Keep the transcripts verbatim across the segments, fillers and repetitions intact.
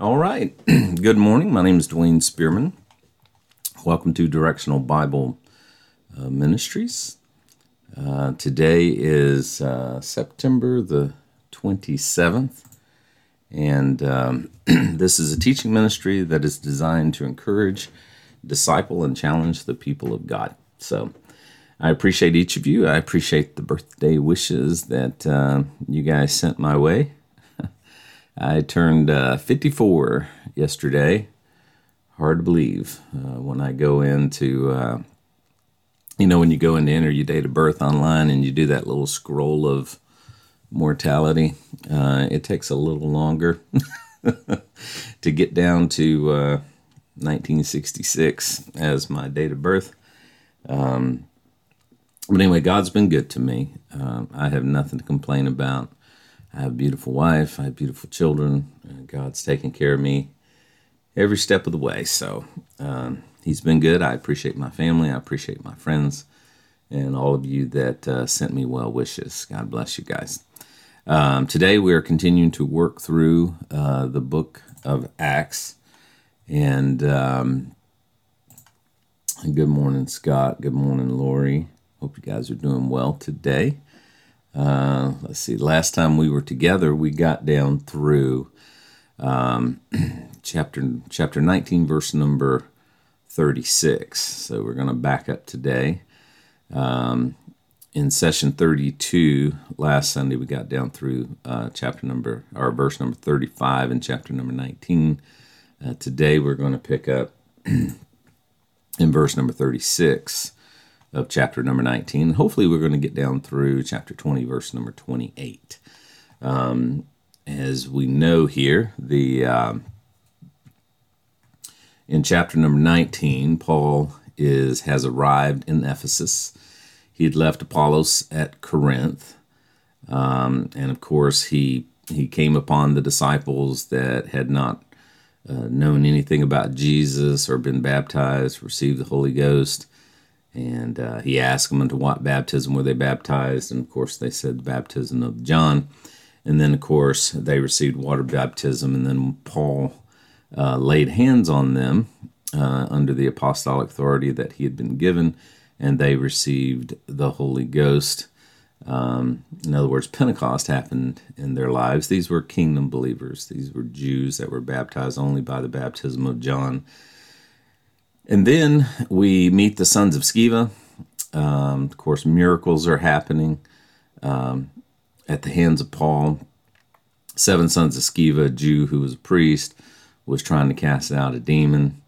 All right. Good morning. My name is Dwayne Spearman. Welcome to Directional Bible uh, Ministries. Uh, today is uh, September the twenty-seventh, and um, this is a teaching ministry that is designed to encourage, disciple, and challenge the people of God. So I appreciate each of you. I appreciate the birthday wishes that uh, you guys sent my way. I turned uh, fifty-four yesterday. Hard to believe uh, when I go into, uh, you know, when you go in to enter your date of birth online and you do that little scroll of mortality, uh, it takes a little longer to get down to uh, nineteen sixty-six as my date of birth. Um, but anyway, God's been good to me. Uh, I have nothing to complain about. I have a beautiful wife, I have beautiful children, and God's taking care of me every step of the way. So um, he's been good. I appreciate my family, I appreciate my friends, and all of you that uh, sent me well wishes. God bless you guys. Um, today we are continuing to work through uh, the book of Acts. And um, good morning, Scott. Good morning, Lori. Hope you guys are doing well today. Uh, let's see, last time we were together, we got down through um, chapter chapter nineteen, verse number thirty-six. So we're going to back up today. Um, in session thirty-two, last Sunday, we got down through uh, chapter number, or verse number thirty-five and chapter number nineteen. Uh, today, we're going to pick up in verse number thirty-six. Of chapter number nineteen. Hopefully we're going to get down through chapter twenty, verse number twenty-eight. Um, as we know here, the uh, in chapter number nineteen, Paul is has arrived in Ephesus. He had left Apollos at Corinth, um, and of course he he came upon the disciples that had not uh, known anything about Jesus or been baptized, received the Holy Ghost. And uh, he asked them into what baptism were they baptized, and of course they said the baptism of John. And then, of course, they received water baptism, and then Paul uh, laid hands on them uh, under the apostolic authority that he had been given, and they received the Holy Ghost. Um, in other words, Pentecost happened in their lives. These were kingdom believers. These were Jews that were baptized only by the baptism of John. And then we meet the sons of Sceva. Um, of course, miracles are happening um, at the hands of Paul. Seven sons of Sceva, a Jew who was a priest, was trying to cast out a demon.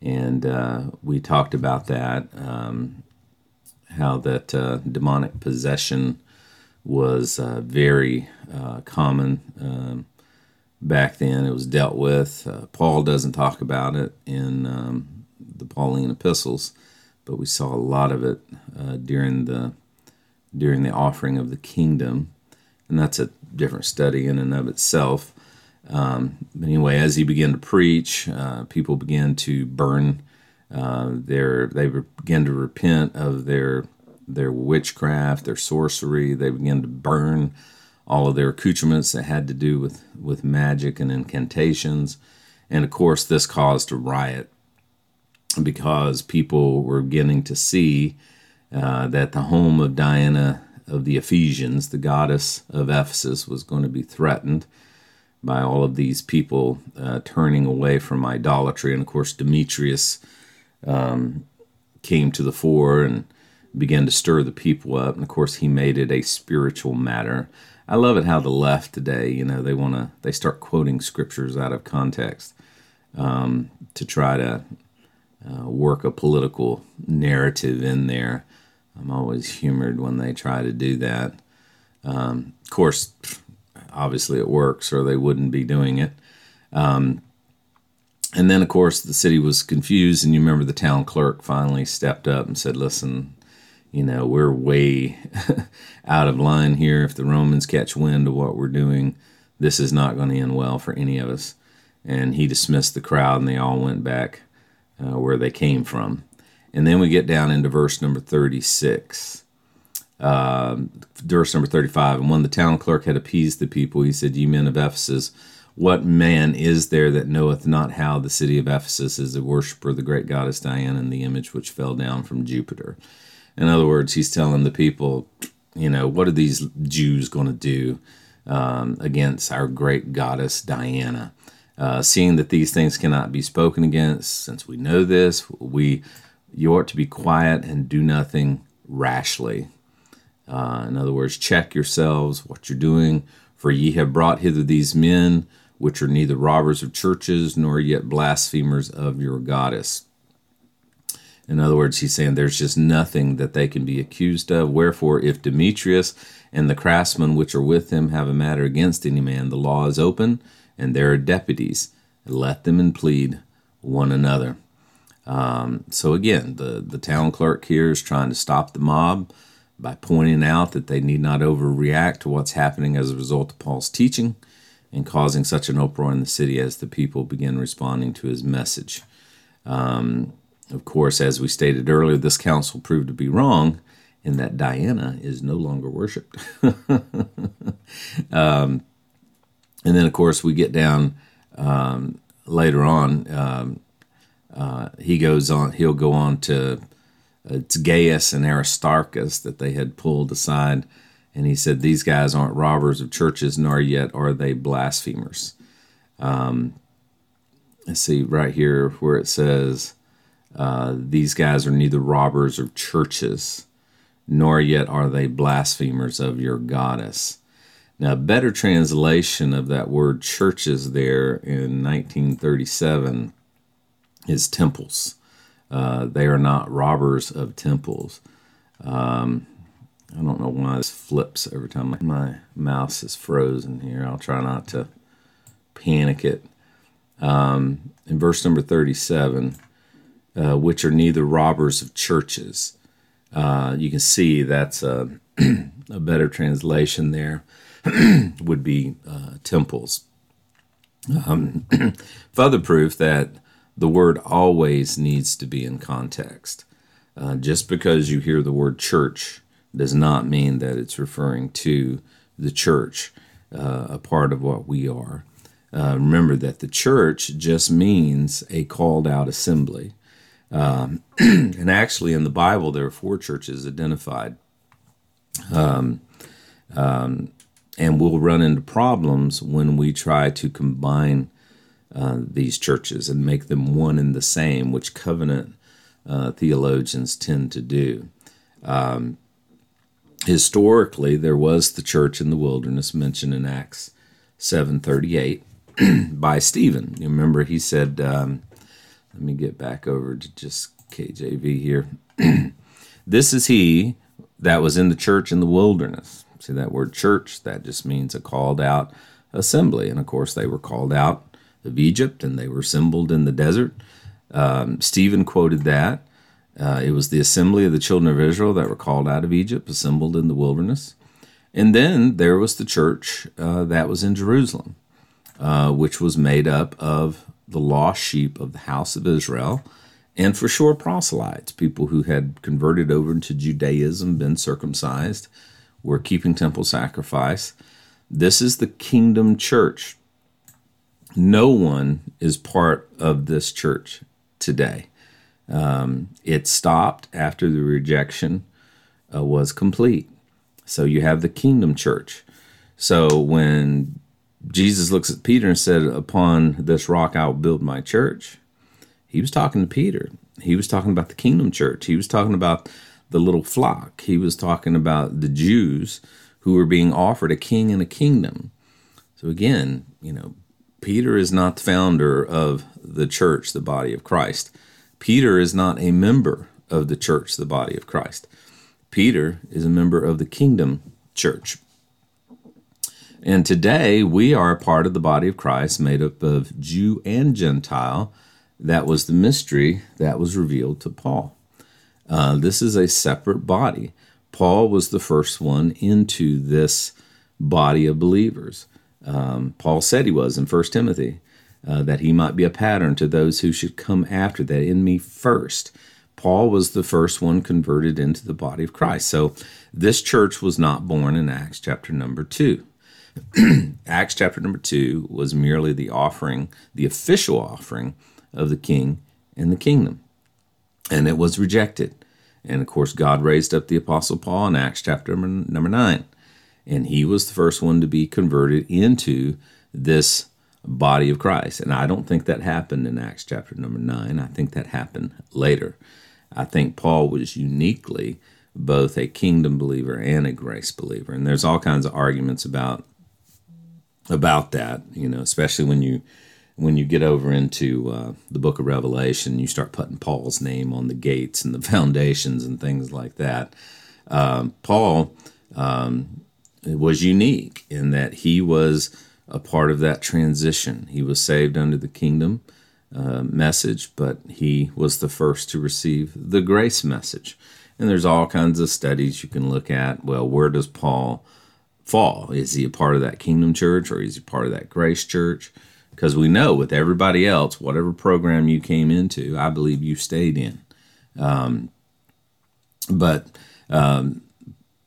And uh, we talked about that, um, how that uh, demonic possession was uh, very uh, common um, back then. It was dealt with. Uh, Paul doesn't talk about it in... Um, the Pauline epistles, but we saw a lot of it uh, during the during the offering of the kingdom, and that's a different study in and of itself. Um, but anyway, as he began to preach, uh, people began to burn uh, their they began to repent of their their witchcraft, their sorcery. They began to burn all of their accoutrements that had to do with with magic and incantations, and of course, this caused a riot. Because people were beginning to see uh, that the home of Diana of the Ephesians, the goddess of Ephesus, was going to be threatened by all of these people uh, turning away from idolatry. And of course, Demetrius um, came to the fore and began to stir the people up. And of course, he made it a spiritual matter. I love it how the left today, you know, they want to they start quoting scriptures out of context um, to try to. Uh, work a political narrative in there. I'm always humored when they try to do that. Um, of course, obviously it works, or they wouldn't be doing it. Um, and then, of course, the city was confused, and you remember the town clerk finally stepped up and said, listen, you know, we're way out of line here. If the Romans catch wind of what we're doing, this is not going to end well for any of us. And he dismissed the crowd, and they all went back Uh, where they came from. And then we get down into verse number thirty-six. Uh, verse number thirty-five, and when the town clerk had appeased the people, he said, "Ye men of Ephesus, What man is there that knoweth not how the city of Ephesus is a worshiper of the great goddess Diana and the image which fell down from Jupiter? In other words, he's telling the people, you know, what are these Jews going to do um, against our great goddess Diana? Uh, seeing that these things cannot be spoken against, since we know this, we you ought to be quiet and do nothing rashly. Uh, in other words, check yourselves what you're doing, for ye have brought hither these men, which are neither robbers of churches, nor yet blasphemers of your goddess. In other words, he's saying there's just nothing that they can be accused of. Wherefore, if Demetrius and the craftsmen which are with him have a matter against any man, the law is open, and there are deputies. Let them and plead one another. Um, so again, the, the town clerk here is trying to stop the mob by pointing out that they need not overreact to what's happening as a result of Paul's teaching, and causing such an uproar in the city as the people begin responding to his message. Um, of course, as we stated earlier, this council proved to be wrong in that Diana is no longer worshipped. um, and then, of course, we get down um, later on. Um, uh, he goes on. He'll go on to uh, it's Gaius and Aristarchus that they had pulled aside. And he said, these guys aren't robbers of churches, nor yet are they blasphemers. Um, let's see right here where it says, uh, these guys are neither robbers of churches, nor yet are they blasphemers of your goddess. Now, a better translation of that word churches there in nineteen thirty-seven is temples. Uh, they are not robbers of temples. Um I don't know why this flips every time my, my mouse is frozen here. I'll try not to panic it. Um, in verse number thirty-seven, uh, which are neither robbers of churches. Uh, you can see that's a, a better translation there would be uh, temples. Um, further proof that the word always needs to be in context. Uh, just because you hear the word church does not mean that it's referring to the church, uh, a part of what we are. Uh, remember that the church just means a called-out assembly. Um, and actually, in the Bible, there are four churches identified. Um, um, and we'll run into problems when we try to combine uh, these churches and make them one and the same, which covenant uh, theologians tend to do. Um Historically, there was the church in the wilderness mentioned in Acts seven thirty-eight by Stephen. You remember he said, um, let me get back over to just K J V here. This is he that was in the church in the wilderness. See that word church? That just means a called out assembly. And of course, they were called out of Egypt and they were assembled in the desert. Um, Stephen quoted that. Uh, it was the assembly of the children of Israel that were called out of Egypt, assembled in the wilderness. And then there was the church uh, that was in Jerusalem, uh, which was made up of the lost sheep of the house of Israel, and for sure proselytes, people who had converted over to Judaism, been circumcised, were keeping temple sacrifice. This is the kingdom church. No one is part of this church today. Um, it stopped after the rejection uh, was complete. So you have the kingdom church. So when Jesus looks at Peter and said, upon this rock I will build my church, he was talking to Peter. He was talking about the kingdom church. He was talking about the little flock. He was talking about the Jews who were being offered a king and a kingdom. So again, you know, Peter is not the founder of the church, the body of Christ. Peter is not a member of the church, the body of Christ. Peter is a member of the kingdom church. And today we are a part of the body of Christ made up of Jew and Gentile. That was the mystery that was revealed to Paul. Uh, this is a separate body. Paul was the first one into this body of believers. Um, Paul said he was in First Timothy. Uh, that he might be a pattern to those who should come after that in me first. Paul was the first one converted into the body of Christ. So this church was not born in Acts chapter number two. Acts chapter number two was merely the offering, the official offering of the king and the kingdom. And it was rejected. And, of course, God raised up the Apostle Paul in Acts chapter number nine. And he was the first one to be converted into this body of Christ. And I don't think that happened in Acts chapter number nine. I think that happened later. I think Paul was uniquely both a kingdom believer and a grace believer. And there's all kinds of arguments about about that, you know, especially when you when you get over into uh, the book of Revelation, you start putting Paul's name on the gates and the foundations and things like that. Um, Paul um, was unique in that he was a part of that transition. He was saved under the kingdom uh, message, but he was the first to receive the grace message. And there's all kinds of studies you can look at. Well, where does Paul fall? Is he a part of that kingdom church, or is he part of that grace church? Because we know with everybody else, whatever program you came into, I believe you stayed in. Um, but um,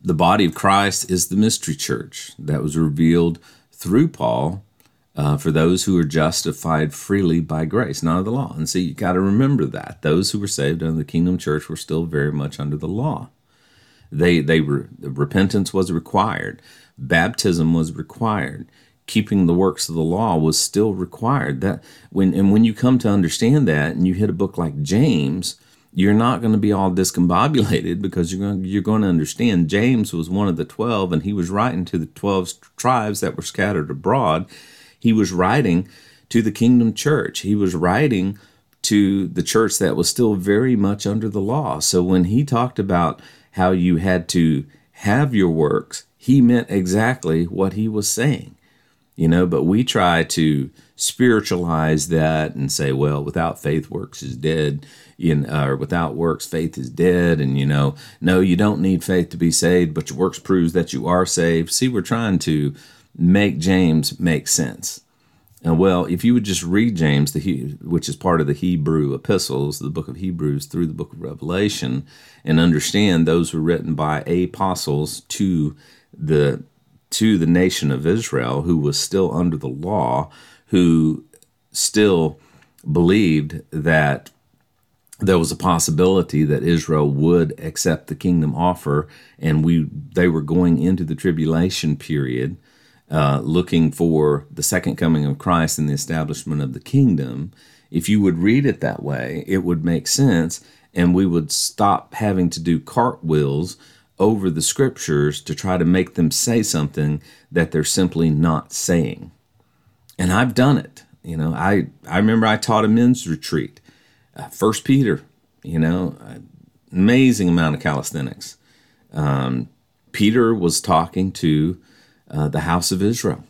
the body of Christ is the mystery church that was revealed through Paul uh, for those who are justified freely by grace, not of the law. And so you got to remember that. Those who were saved under the kingdom church were still very much under the law. They, they were, repentance was required. Baptism was required. Keeping the works of the law was still required. That when and when you come to understand that, and you hit a book like James, you're not going to be all discombobulated, because you're going to, you're going to understand James was one of the twelve, and he was writing to the twelve tribes that were scattered abroad. He was writing to the kingdom church. He was writing to the church that was still very much under the law. So when he talked about how you had to have your works, he meant exactly what he was saying. You know, but we try to spiritualize that and say, well, without faith, works is dead, you know, or without works, faith is dead. And, you know, no, you don't need faith to be saved, but your works proves that you are saved. See, we're trying to make James make sense. And, well, if you would just read James, the which is part of the Hebrew epistles, the book of Hebrews through the book of Revelation, and understand those were written by apostles to the to the nation of Israel, who was still under the law, who still believed that there was a possibility that Israel would accept the kingdom offer, and we they were going into the tribulation period uh, looking for the second coming of Christ and the establishment of the kingdom. If you would read it that way, it would make sense, and we would stop having to do cartwheels over the scriptures to try to make them say something that they're simply not saying. And I've done it. You know, I, I remember I taught a men's retreat, uh, First Peter, you know, uh, amazing amount of calisthenics. Um, Peter was talking to uh, the house of Israel.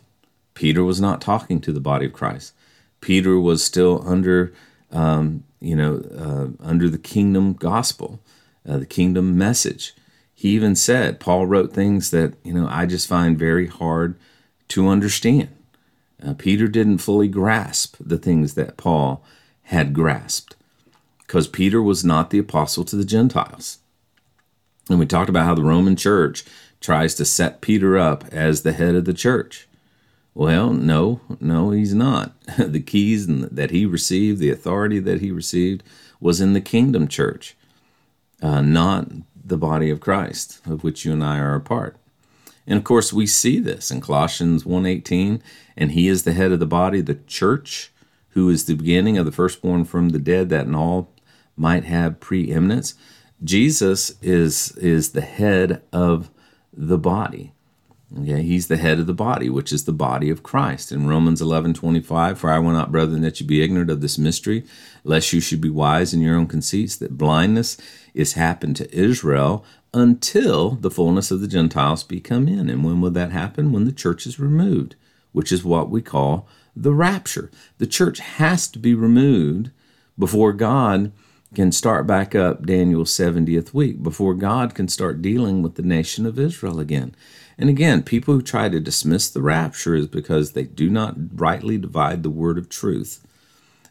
Peter was not talking to the body of Christ. Peter was still under, um, you know, uh, under the kingdom gospel, uh, the kingdom message. He even said, Paul wrote things that, you know, I just find very hard to understand. Uh, Peter didn't fully grasp the things that Paul had grasped, because Peter was not the apostle to the Gentiles. And we talked about how the Roman church tries to set Peter up as the head of the church. Well, no, no, he's not. The keys that he received, the authority that he received, was in the kingdom church, uh, not the body of Christ, of which you and I are a part. And of course, we see this in Colossians one eighteen, and he is the head of the body, the church, who is the beginning of the firstborn from the dead, that in all might have preeminence. Jesus is, is the head of the body. Okay, he's the head of the body, which is the body of Christ. In Romans eleven twenty-five, for I will not, brethren, that you be ignorant of this mystery, lest you should be wise in your own conceits, that blindness is happened to Israel until the fullness of the Gentiles be come in. And when will that happen? When the church is removed, which is what we call the rapture. The church has to be removed before God can start back up Daniel's seventieth week, before God can start dealing with the nation of Israel again. And again, people who try to dismiss the rapture is because they do not rightly divide the word of truth.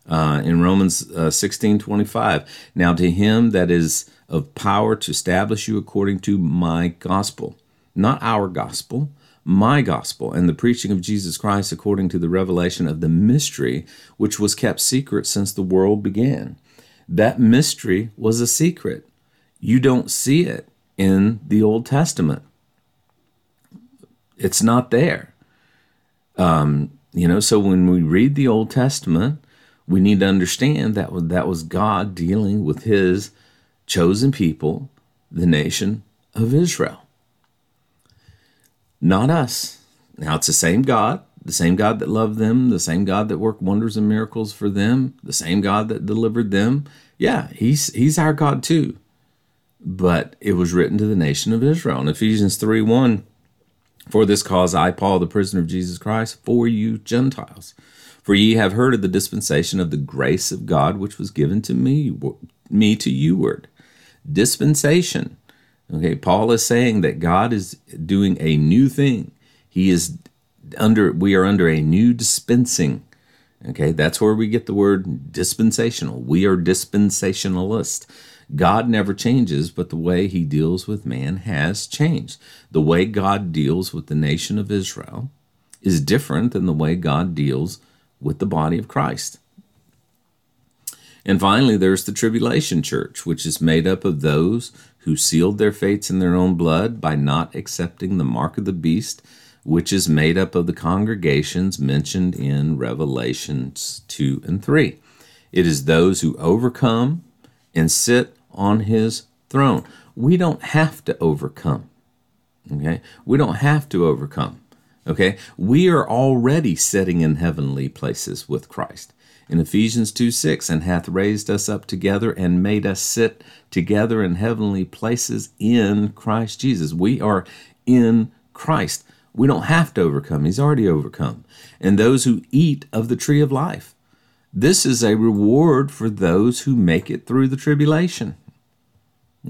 Uh, in Romans uh, sixteen twenty-five, now to him that is of power to establish you according to my gospel, not our gospel, my gospel and the preaching of Jesus Christ according to the revelation of the mystery, which was kept secret since the world began. That mystery was a secret. You don't see it in the Old Testament. It's not there. Um, you know, so when we read the Old Testament, we need to understand that was, that was God dealing with his chosen people, the nation of Israel. Not us. Now, it's the same God, the same God that loved them, the same God that worked wonders and miracles for them, the same God that delivered them. Yeah, he's he's our God too. But it was written to the nation of Israel. In Ephesians three one, for this cause I, Paul, the prisoner of Jesus Christ, for you Gentiles, for ye have heard of the dispensation of the grace of God, which was given to me, me to youward. Dispensation. Okay, Paul is saying that God is doing a new thing. He is under, we are under a new dispensing. Okay, that's where we get the word dispensational. We are dispensationalist. God never changes, but the way he deals with man has changed. The way God deals with the nation of Israel is different than the way God deals with the body of Christ. And finally, there's the tribulation church, which is made up of those who sealed their fates in their own blood by not accepting the mark of the beast, which is made up of the congregations mentioned in Revelations two and three. It is those who overcome and sit on his throne. We don't have to overcome, okay? We don't have to overcome, okay? We are already sitting in heavenly places with Christ. In Ephesians two six, and hath raised us up together and made us sit together in heavenly places in Christ Jesus. We are in Christ. We don't have to overcome. He's already overcome. And those who eat of the tree of life. This is a reward for those who make it through the tribulation.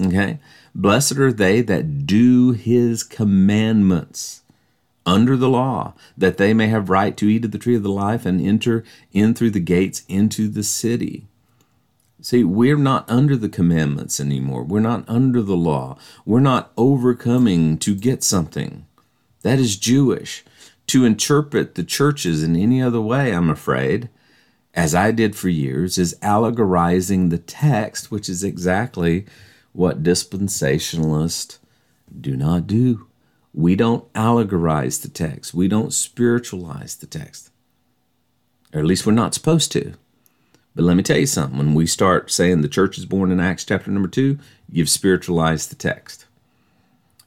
Okay? Blessed are they that do his commandments under the law, that they may have right to eat of the tree of the life and enter in through the gates into the city. See, we're not under the commandments anymore. We're not under the law. We're not overcoming to get something. That is Jewish. To interpret the churches in any other way, I'm afraid, as I did for years, is allegorizing the text, which is exactly what dispensationalists do not do. We don't allegorize the text. We don't spiritualize the text. Or at least we're not supposed to. But let me tell you something. When we start saying the church is born in Acts chapter number two, you've spiritualized the text.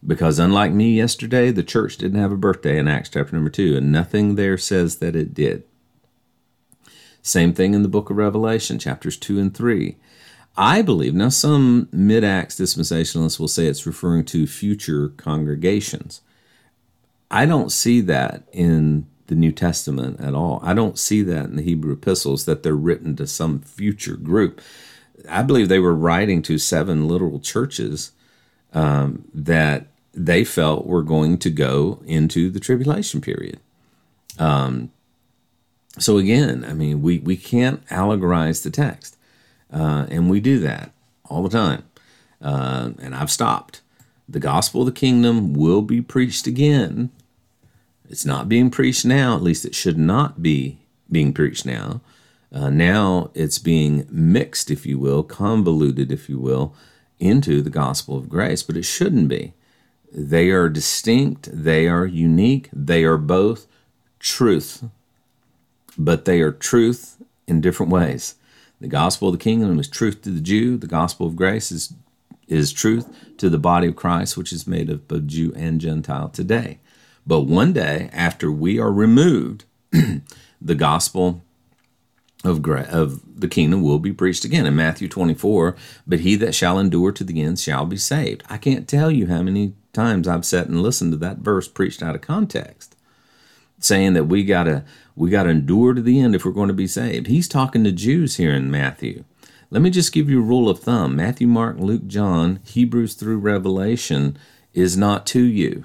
Because unlike me yesterday, the church didn't have a birthday in Acts chapter number two, and nothing there says that it did. Same thing in the book of Revelation, chapters two and three. I believe, now some mid-Acts dispensationalists will say it's referring to future congregations. I don't see that in the New Testament at all. I don't see that in the Hebrew epistles, that they're written to some future group. I believe they were writing to seven literal churches um, that they felt were going to go into the tribulation period. Um, so again, I mean, we, we can't allegorize the text. Uh, and we do that all the time. Uh, and I've stopped. The gospel of the kingdom will be preached again. It's not being preached now. At least it should not be being preached now. Uh, now it's being mixed, if you will, convoluted, if you will, into the gospel of grace. But it shouldn't be. They are distinct. They are unique. They are both truth. But they are truth in different ways. The gospel of the kingdom is truth to the Jew. The gospel of grace is, is truth to the body of Christ, which is made up of Jew and Gentile today. But one day, after we are removed, the gospel of, gra- of the kingdom will be preached again. In Matthew twenty-four, but he that shall endure to the end shall be saved. I can't tell you how many times I've sat and listened to that verse preached out of context, saying that we gotta we gotta endure to the end if we're going to be saved. He's talking to Jews here in Matthew. Let me just give you a rule of thumb. Matthew, Mark, Luke, John, Hebrews through Revelation is not to you.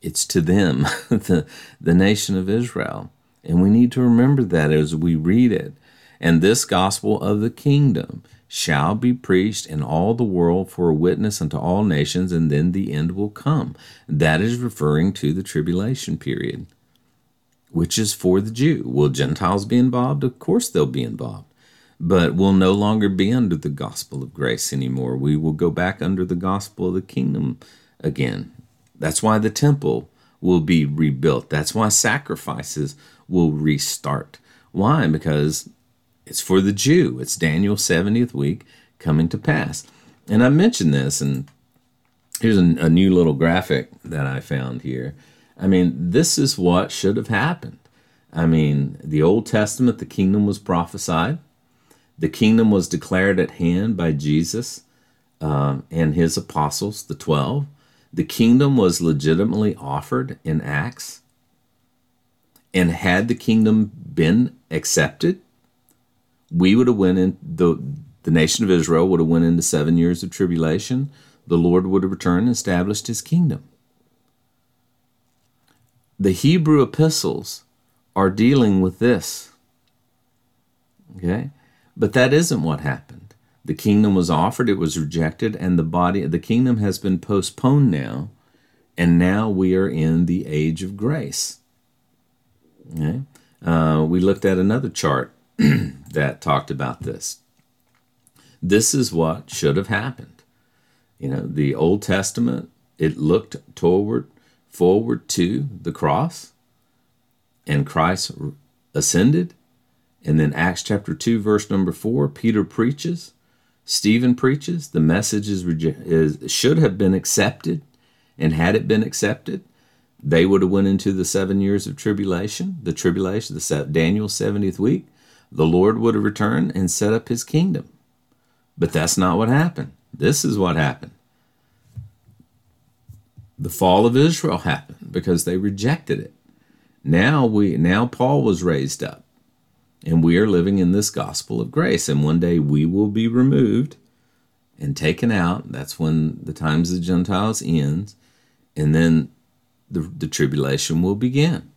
It's to them, the, the nation of Israel. And we need to remember that as we read it. And this gospel of the kingdom shall be preached in all the world for a witness unto all nations, and then the end will come. That is referring to the tribulation period, which is for the Jew. Will Gentiles be involved? Of course they'll be involved. But we'll no longer be under the gospel of grace anymore. We will go back under the gospel of the kingdom again. That's why the temple will be rebuilt. That's why sacrifices will restart. Why? Because it's for the Jew. It's Daniel's seventieth week coming to pass. And I mentioned this, and here's a, a new little graphic that I found here. I mean, this is what should have happened. I mean, the Old Testament, the kingdom was prophesied. The kingdom was declared at hand by Jesus um, and his apostles, the twelve. The kingdom was legitimately offered in Acts. And had the kingdom been accepted, we would have went in, the, the nation of Israel would have went into seven years of tribulation. The Lord would have returned and established his kingdom. The Hebrew epistles are dealing with this. Okay? But that isn't what happened. The kingdom was offered, it was rejected, and the body, the kingdom has been postponed now, and now we are in the age of grace. Okay? Uh, we looked at another chart that talked about this. This is what should have happened. You know, the Old Testament, it looked toward, forward to the cross, and Christ ascended. And then Acts chapter two, verse number four, Peter preaches, Stephen preaches, the message is, is should have been accepted, and had it been accepted, they would have went into the seven years of tribulation, the tribulation, the Daniel's seventieth week, the Lord would have returned and set up his kingdom. But that's not what happened. This is what happened. The fall of Israel happened because they rejected it. Now we, now Paul was raised up. And we are living in this gospel of grace. And one day we will be removed and taken out. That's when the times of the Gentiles ends. And then the, the tribulation will begin.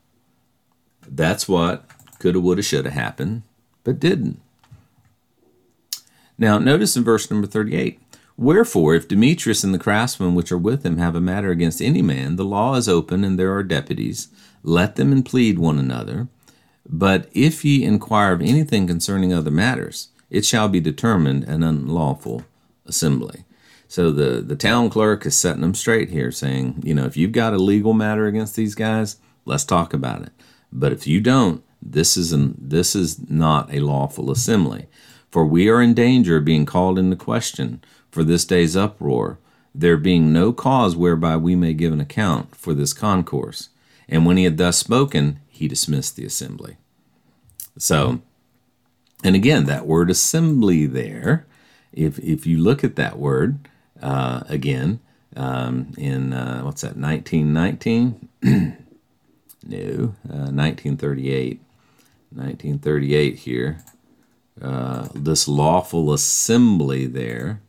That's what coulda, woulda, shoulda happened, but didn't. Now notice in verse number thirty-eight. Wherefore, if Demetrius and the craftsmen which are with him have a matter against any man, the law is open and there are deputies. Let them and plead one another. But if ye inquire of anything concerning other matters, it shall be determined an unlawful assembly. So the, the town clerk is setting them straight here, saying, you know, if you've got a legal matter against these guys, let's talk about it. But if you don't, this is an, this is not a lawful assembly. For we are in danger of being called into question for this day's uproar, there being no cause whereby we may give an account for this concourse. And when he had thus spoken, he dismissed the assembly. So, and again, that word assembly there, if if you look at that word uh, again, um, in, uh, what's that, nineteen nineteen? No, uh, nineteen thirty-eight. nineteen thirty-eight here. Uh, this lawful assembly there.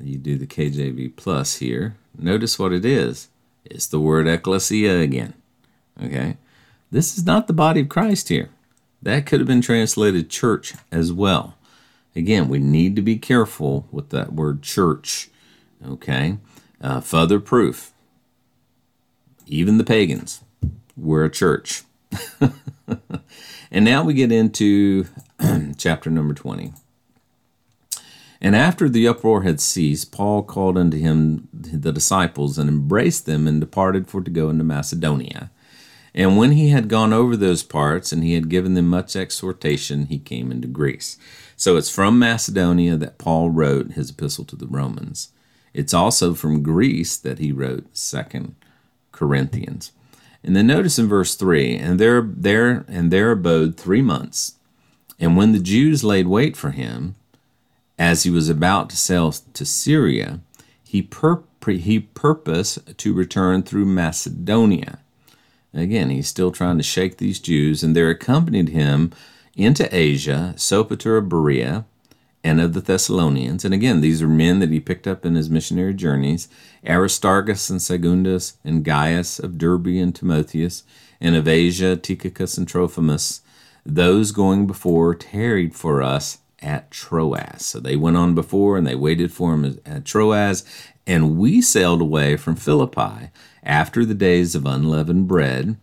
You do the K J V plus here. Notice what it is. It's the word ecclesia again. Okay? This is not the body of Christ here. That could have been translated church as well. Again, we need to be careful with that word church. Okay? Uh, further proof. Even the pagans were a church. And now we get into chapter number twenty. And after the uproar had ceased, Paul called unto him the disciples and embraced them and departed for to go into Macedonia. And when he had gone over those parts and he had given them much exhortation, he came into Greece. So it's from Macedonia that Paul wrote his epistle to the Romans. It's also from Greece that he wrote Second Corinthians. And then notice in verse three, and there, there, and there abode three months. And when the Jews laid wait for him, as he was about to sail to Syria, he, pur- he purposed to return through Macedonia. Again, he's still trying to shake these Jews, and there accompanied him into Asia, Sopater of Berea, and of the Thessalonians. And again, these are men that he picked up in his missionary journeys, Aristarchus and Segundus, and Gaius of Derbe and Timotheus, and of Asia, Tychicus and Trophimus. those going before tarried for us at Troas. So they went on before and they waited for him at Troas, and we sailed away from Philippi after the days of unleavened bread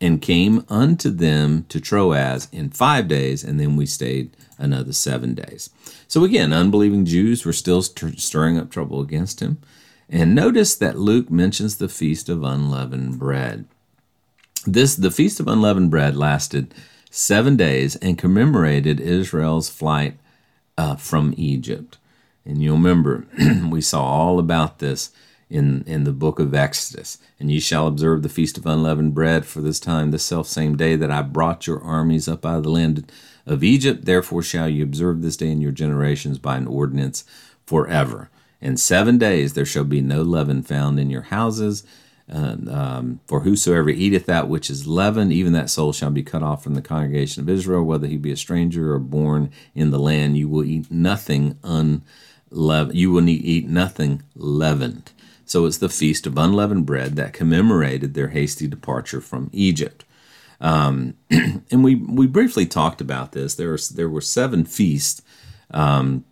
and came unto them to Troas in five days, and then we stayed another seven days. So again, unbelieving Jews were still st- stirring up trouble against him. And notice that Luke mentions the Feast of Unleavened Bread. This, the Feast of Unleavened Bread lasted seven days and commemorated Israel's flight uh, from Egypt. And you'll remember, we saw all about this in, in the book of Exodus. And ye shall observe the Feast of Unleavened Bread for this time, the selfsame day that I brought your armies up out of the land of Egypt. Therefore shall you observe this day in your generations by an ordinance forever. In seven days there shall be no leaven found in your houses. Uh, um, for whosoever eateth that which is leavened, even that soul shall be cut off from the congregation of Israel, whether he be a stranger or born in the land. You will eat nothing unleavened. You will eat nothing leavened. So it's the Feast of Unleavened Bread that commemorated their hasty departure from Egypt. Um, and we we briefly talked about this. There were there were seven feasts. Um,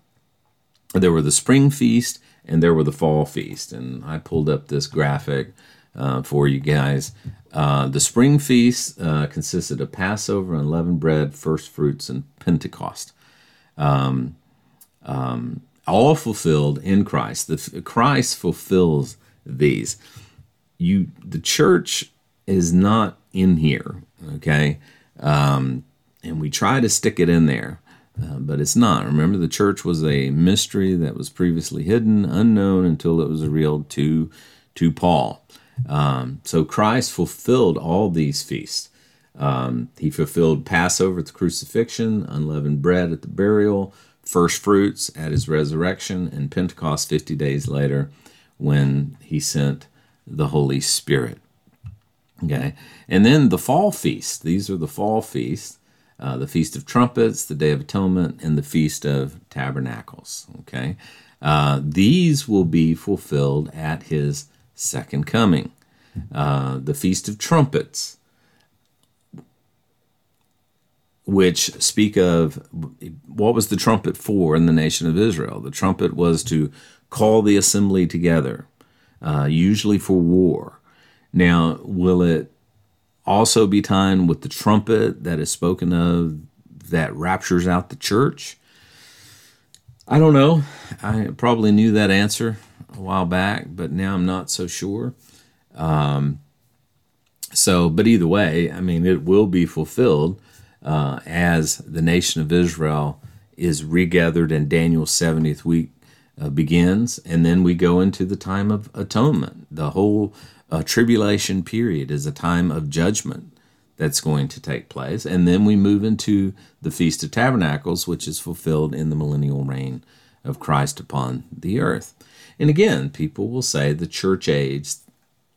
there were the spring feast and there were the fall feast. And I pulled up this graphic Uh, for you guys. Uh, the spring feast uh, consisted of Passover, unleavened bread, first fruits, and Pentecost. Um, um, all fulfilled in Christ. The, Christ fulfills these. You, the church is not in here, okay? Um, and we try to stick it in there, uh, but it's not. Remember, the church was a mystery that was previously hidden, unknown, until it was revealed to, to Paul. Um, so Christ fulfilled all these feasts. Um, he fulfilled Passover at the crucifixion, unleavened bread at the burial, first fruits at his resurrection, and Pentecost fifty days later when he sent the Holy Spirit. Okay, and then the fall feast. These are the fall feasts, uh, the Feast of Trumpets, the Day of Atonement, and the Feast of Tabernacles. Okay, uh, these will be fulfilled at his second coming. Uh, the Feast of Trumpets, which speak of what was the trumpet for in the nation of Israel. The trumpet was to call the assembly together, uh, usually for war. Now, will it also be timed with the trumpet that is spoken of that raptures out the church? I don't know. I probably knew that answer a while back, but now I'm not so sure. Um, so, but either way, I mean, it will be fulfilled uh, as the nation of Israel is regathered and Daniel's seventieth week uh, begins. And then we go into the time of atonement. The whole uh, tribulation period is a time of judgment that's going to take place. And then we move into the Feast of Tabernacles, which is fulfilled in the millennial reign of Christ upon the earth. And again, people will say the church age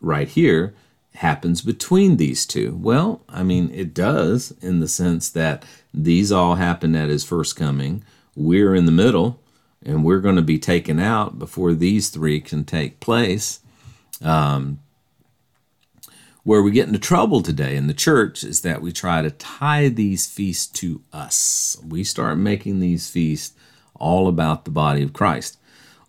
right here happens between these two. Well, I mean, it does in the sense that these all happen at his first coming. We're in the middle, and we're going to be taken out before these three can take place. Um, where we get into trouble today in the church is that we try to tie these feasts to us. We start making these feasts all about the body of Christ,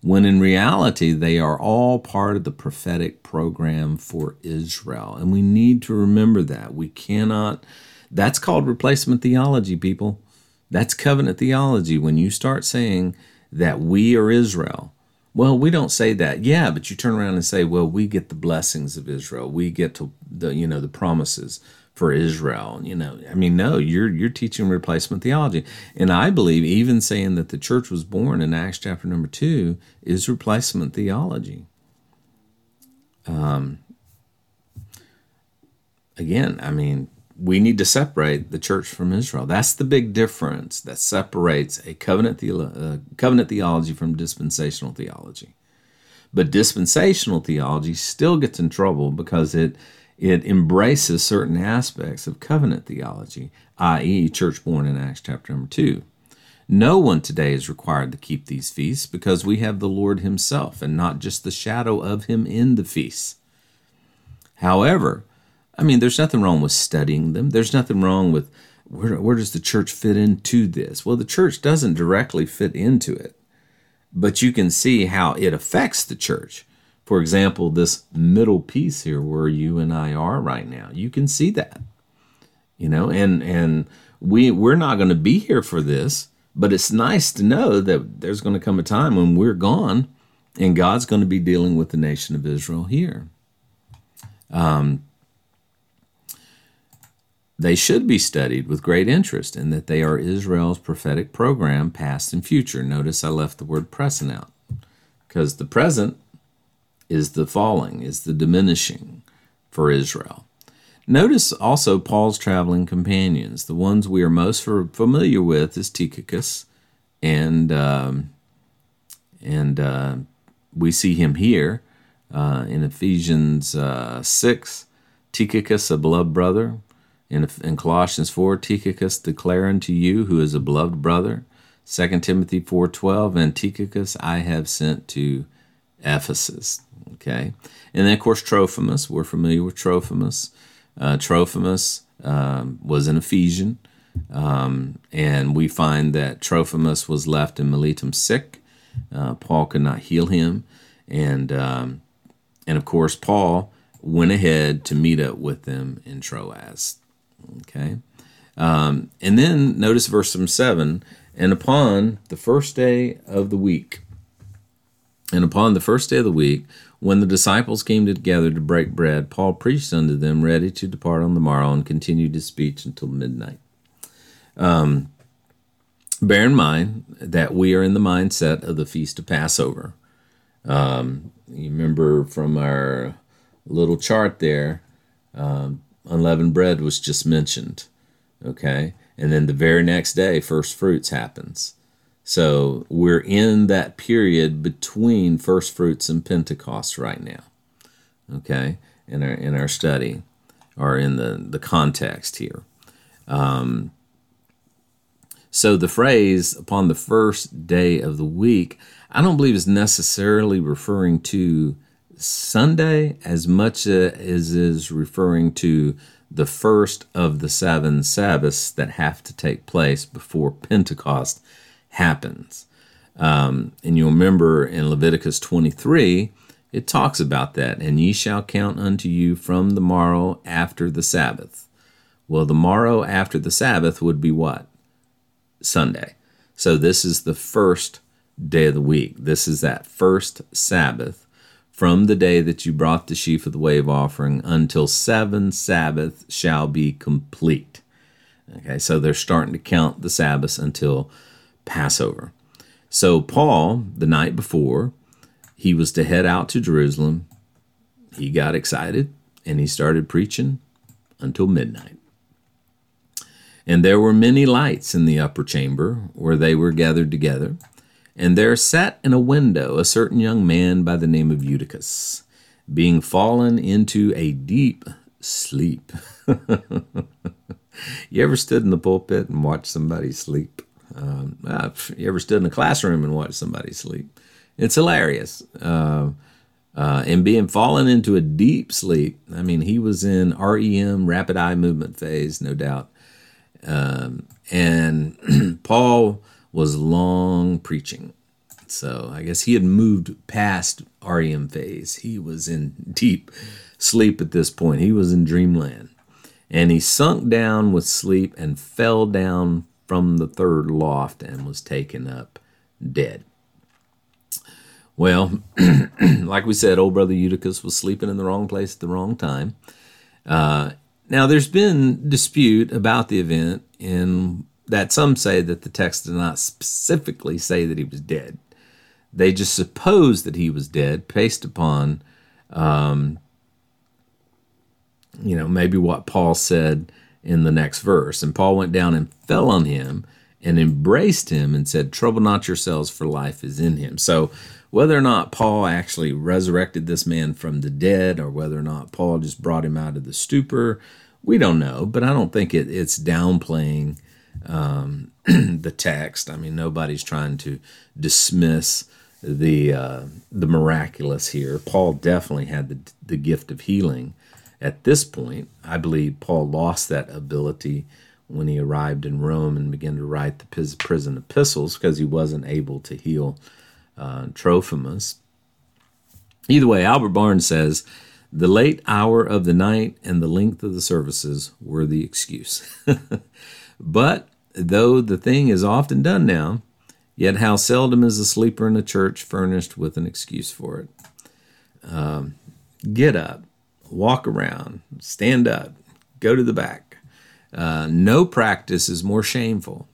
when in reality, they are all part of the prophetic program for Israel. And we need to remember that. We cannot, that's called replacement theology, people. That's covenant theology. When you start saying that we are Israel, well, we don't say that. Yeah, but you turn around and say, well, we get the blessings of Israel. We get to the, you know, the promises for Israel. You know, I mean, no, you're you're teaching replacement theology. And I believe even saying that the church was born in Acts chapter number two is replacement theology. Um. Again, I mean, we need to separate the church from Israel. That's the big difference that separates a covenant, theolo- uh, covenant theology from dispensational theology. But dispensational theology still gets in trouble because it It embraces certain aspects of covenant theology, that is church born in Acts chapter number two. No one today is required to keep these feasts because we have the Lord himself and not just the shadow of him in the feasts. However, I mean, there's nothing wrong with studying them. There's nothing wrong with, where, where does the church fit into this? Well, the church doesn't directly fit into it, but you can see how it affects the church. For example, this middle piece here where you and I are right now, you can see that, you know, and and we, we're not going to be here for this, but it's nice to know that there's going to come a time when we're gone and God's going to be dealing with the nation of Israel here. Um, they should be studied with great interest in that they are Israel's prophetic program, past and future. Notice I left the word present out because the present is the falling, is the diminishing for Israel. Notice also Paul's traveling companions. The ones we are most familiar with is Tychicus, and um, and uh, we see him here uh, in Ephesians uh, six. Tychicus, a beloved brother. In, in Colossians four, Tychicus, declare unto you who is a beloved brother. Second Timothy four twelve, and Tychicus I have sent to Ephesus. Okay, and then of course Trophimus. We're familiar with Trophimus. Uh, Trophimus um, was an Ephesian, um, and we find that Trophimus was left in Miletum sick. Uh, Paul could not heal him, and um, and of course Paul went ahead to meet up with them in Troas. Okay, um, and then notice verse seven. And upon the first day of the week, and upon the first day of the week. When the disciples came together to break bread, Paul preached unto them, ready to depart on the morrow, and continued his speech until midnight. Um, bear in mind that we are in the mindset of the Feast of Passover. Um, you remember from our little chart there, um, unleavened bread was just mentioned, okay? And then the very next day, first fruits happens. So we're in that period between first fruits and Pentecost right now, okay, in our in our study or in the, the context here. Um, so the phrase, upon the first day of the week, I don't believe is necessarily referring to Sunday as much as is referring to the first of the seven Sabbaths that have to take place before Pentecost happens. Um, and you'll remember in Leviticus twenty-three, it talks about that. And ye shall count unto you from the morrow after the Sabbath. Well, the morrow after the Sabbath would be what? Sunday. So this is the first day of the week. This is that first Sabbath from the day that you brought the sheaf of the wave offering until seven Sabbaths shall be complete. Okay, so they're starting to count the Sabbaths until Passover. So Paul, the night before, he was to head out to Jerusalem. He got excited, and he started preaching until midnight. And there were many lights in the upper chamber where they were gathered together. And there sat in a window a certain young man by the name of Eutychus, being fallen into a deep sleep. You ever stood in the pulpit and watched somebody sleep? Um, you ever stood in a classroom and watched somebody sleep? It's hilarious. Uh, uh, and being fallen into a deep sleep, I mean, he was in R E M, rapid eye movement phase, no doubt. Um, and Paul was long preaching. So I guess he had moved past R E M phase. He was in deep sleep at this point. He was in dreamland. And he sunk down with sleep and fell down from the third loft and was taken up dead. Well, like we said, old brother Eutychus was sleeping in the wrong place at the wrong time. Uh, now, there's been dispute about the event in that some say that the text does not specifically say that he was dead. They just suppose that he was dead based upon, um, you know, maybe what Paul said in the next verse. And Paul went down and fell on him and embraced him and said, trouble not yourselves, for life is in him. So whether or not Paul actually resurrected this man from the dead or whether or not Paul just brought him out of the stupor, we don't know. But I don't think it, it's downplaying um, the text. I mean, nobody's trying to dismiss the uh, the miraculous here. Paul definitely had the, the gift of healing. At this point, I believe Paul lost that ability when he arrived in Rome and began to write the prison epistles because he wasn't able to heal uh, Trophimus. Either way, Albert Barnes says, the late hour of the night and the length of the services were the excuse. But though the thing is often done now, yet how seldom is a sleeper in a church furnished with an excuse for it. Um, get up, walk around, stand up, go to the back. Uh, no practice is more shameful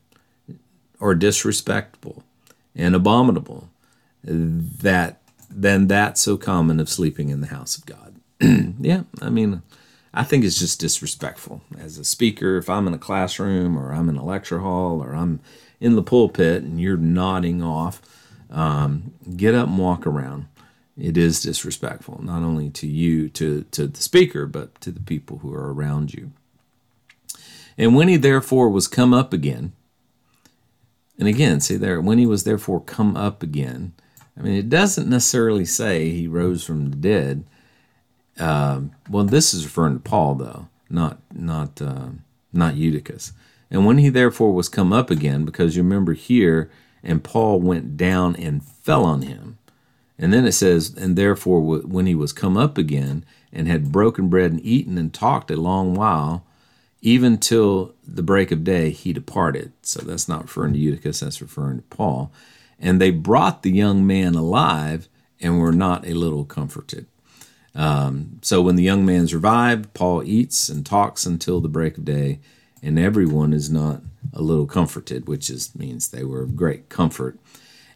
or disrespectful and abominable that than that so common of sleeping in the house of God. Yeah, I mean, I think it's just disrespectful. As a speaker, if I'm in a classroom or I'm in a lecture hall or I'm in the pulpit and you're nodding off, um, get up and walk around. It is disrespectful, not only to you, to, to the speaker, but to the people who are around you. And when he therefore was come up again, and again, see there, when he was therefore come up again, I mean, it doesn't necessarily say he rose from the dead. Uh, well, this is referring to Paul, though, not not uh, not Eutychus. And when he therefore was come up again, because you remember here, and Paul went down and fell on him. And then it says, and therefore when he was come up again, and had broken bread and eaten and talked a long while, even till the break of day, he departed. So that's not referring to Eutychus, that's referring to Paul. And they brought the young man alive and were not a little comforted. Um, so when the young man's revived, Paul eats and talks until the break of day, and everyone is not a little comforted, which is, means they were of great comfort.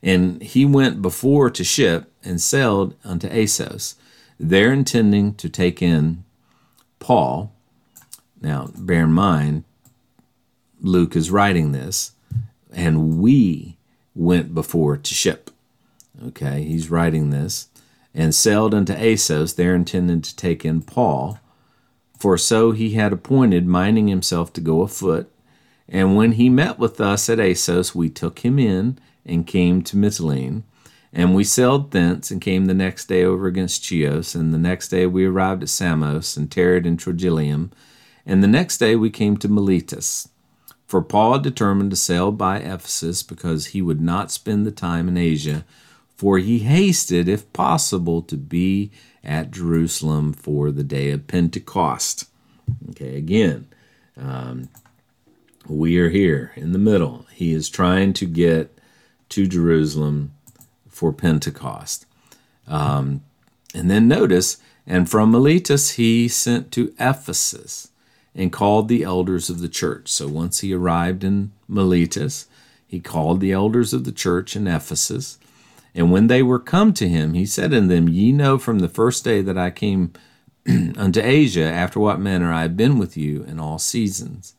And he went before to ship and sailed unto Assos, there intending to take in Paul. Now, bear in mind, Luke is writing this, and we went before to ship. Okay, he's writing this. And sailed unto Assos, there intending to take in Paul. For so he had appointed, minding himself to go afoot. And when he met with us at Assos, we took him in, and came to Mytilene. And we sailed thence, and came the next day over against Chios. And the next day we arrived at Samos, and tarried in Trogyllium. And the next day we came to Miletus, for Paul had determined to sail by Ephesus, because he would not spend the time in Asia, for he hasted, if possible, to be at Jerusalem for the day of Pentecost. Okay, again, um, we are here in the middle. He is trying to get to Jerusalem for Pentecost. Um, and then notice, and from Miletus he sent to Ephesus, and called the elders of the church. So once he arrived in Miletus, he called the elders of the church in Ephesus. And when they were come to him, he said unto them, Ye know from the first day that I came unto Asia, after what manner I have been with you in all seasons,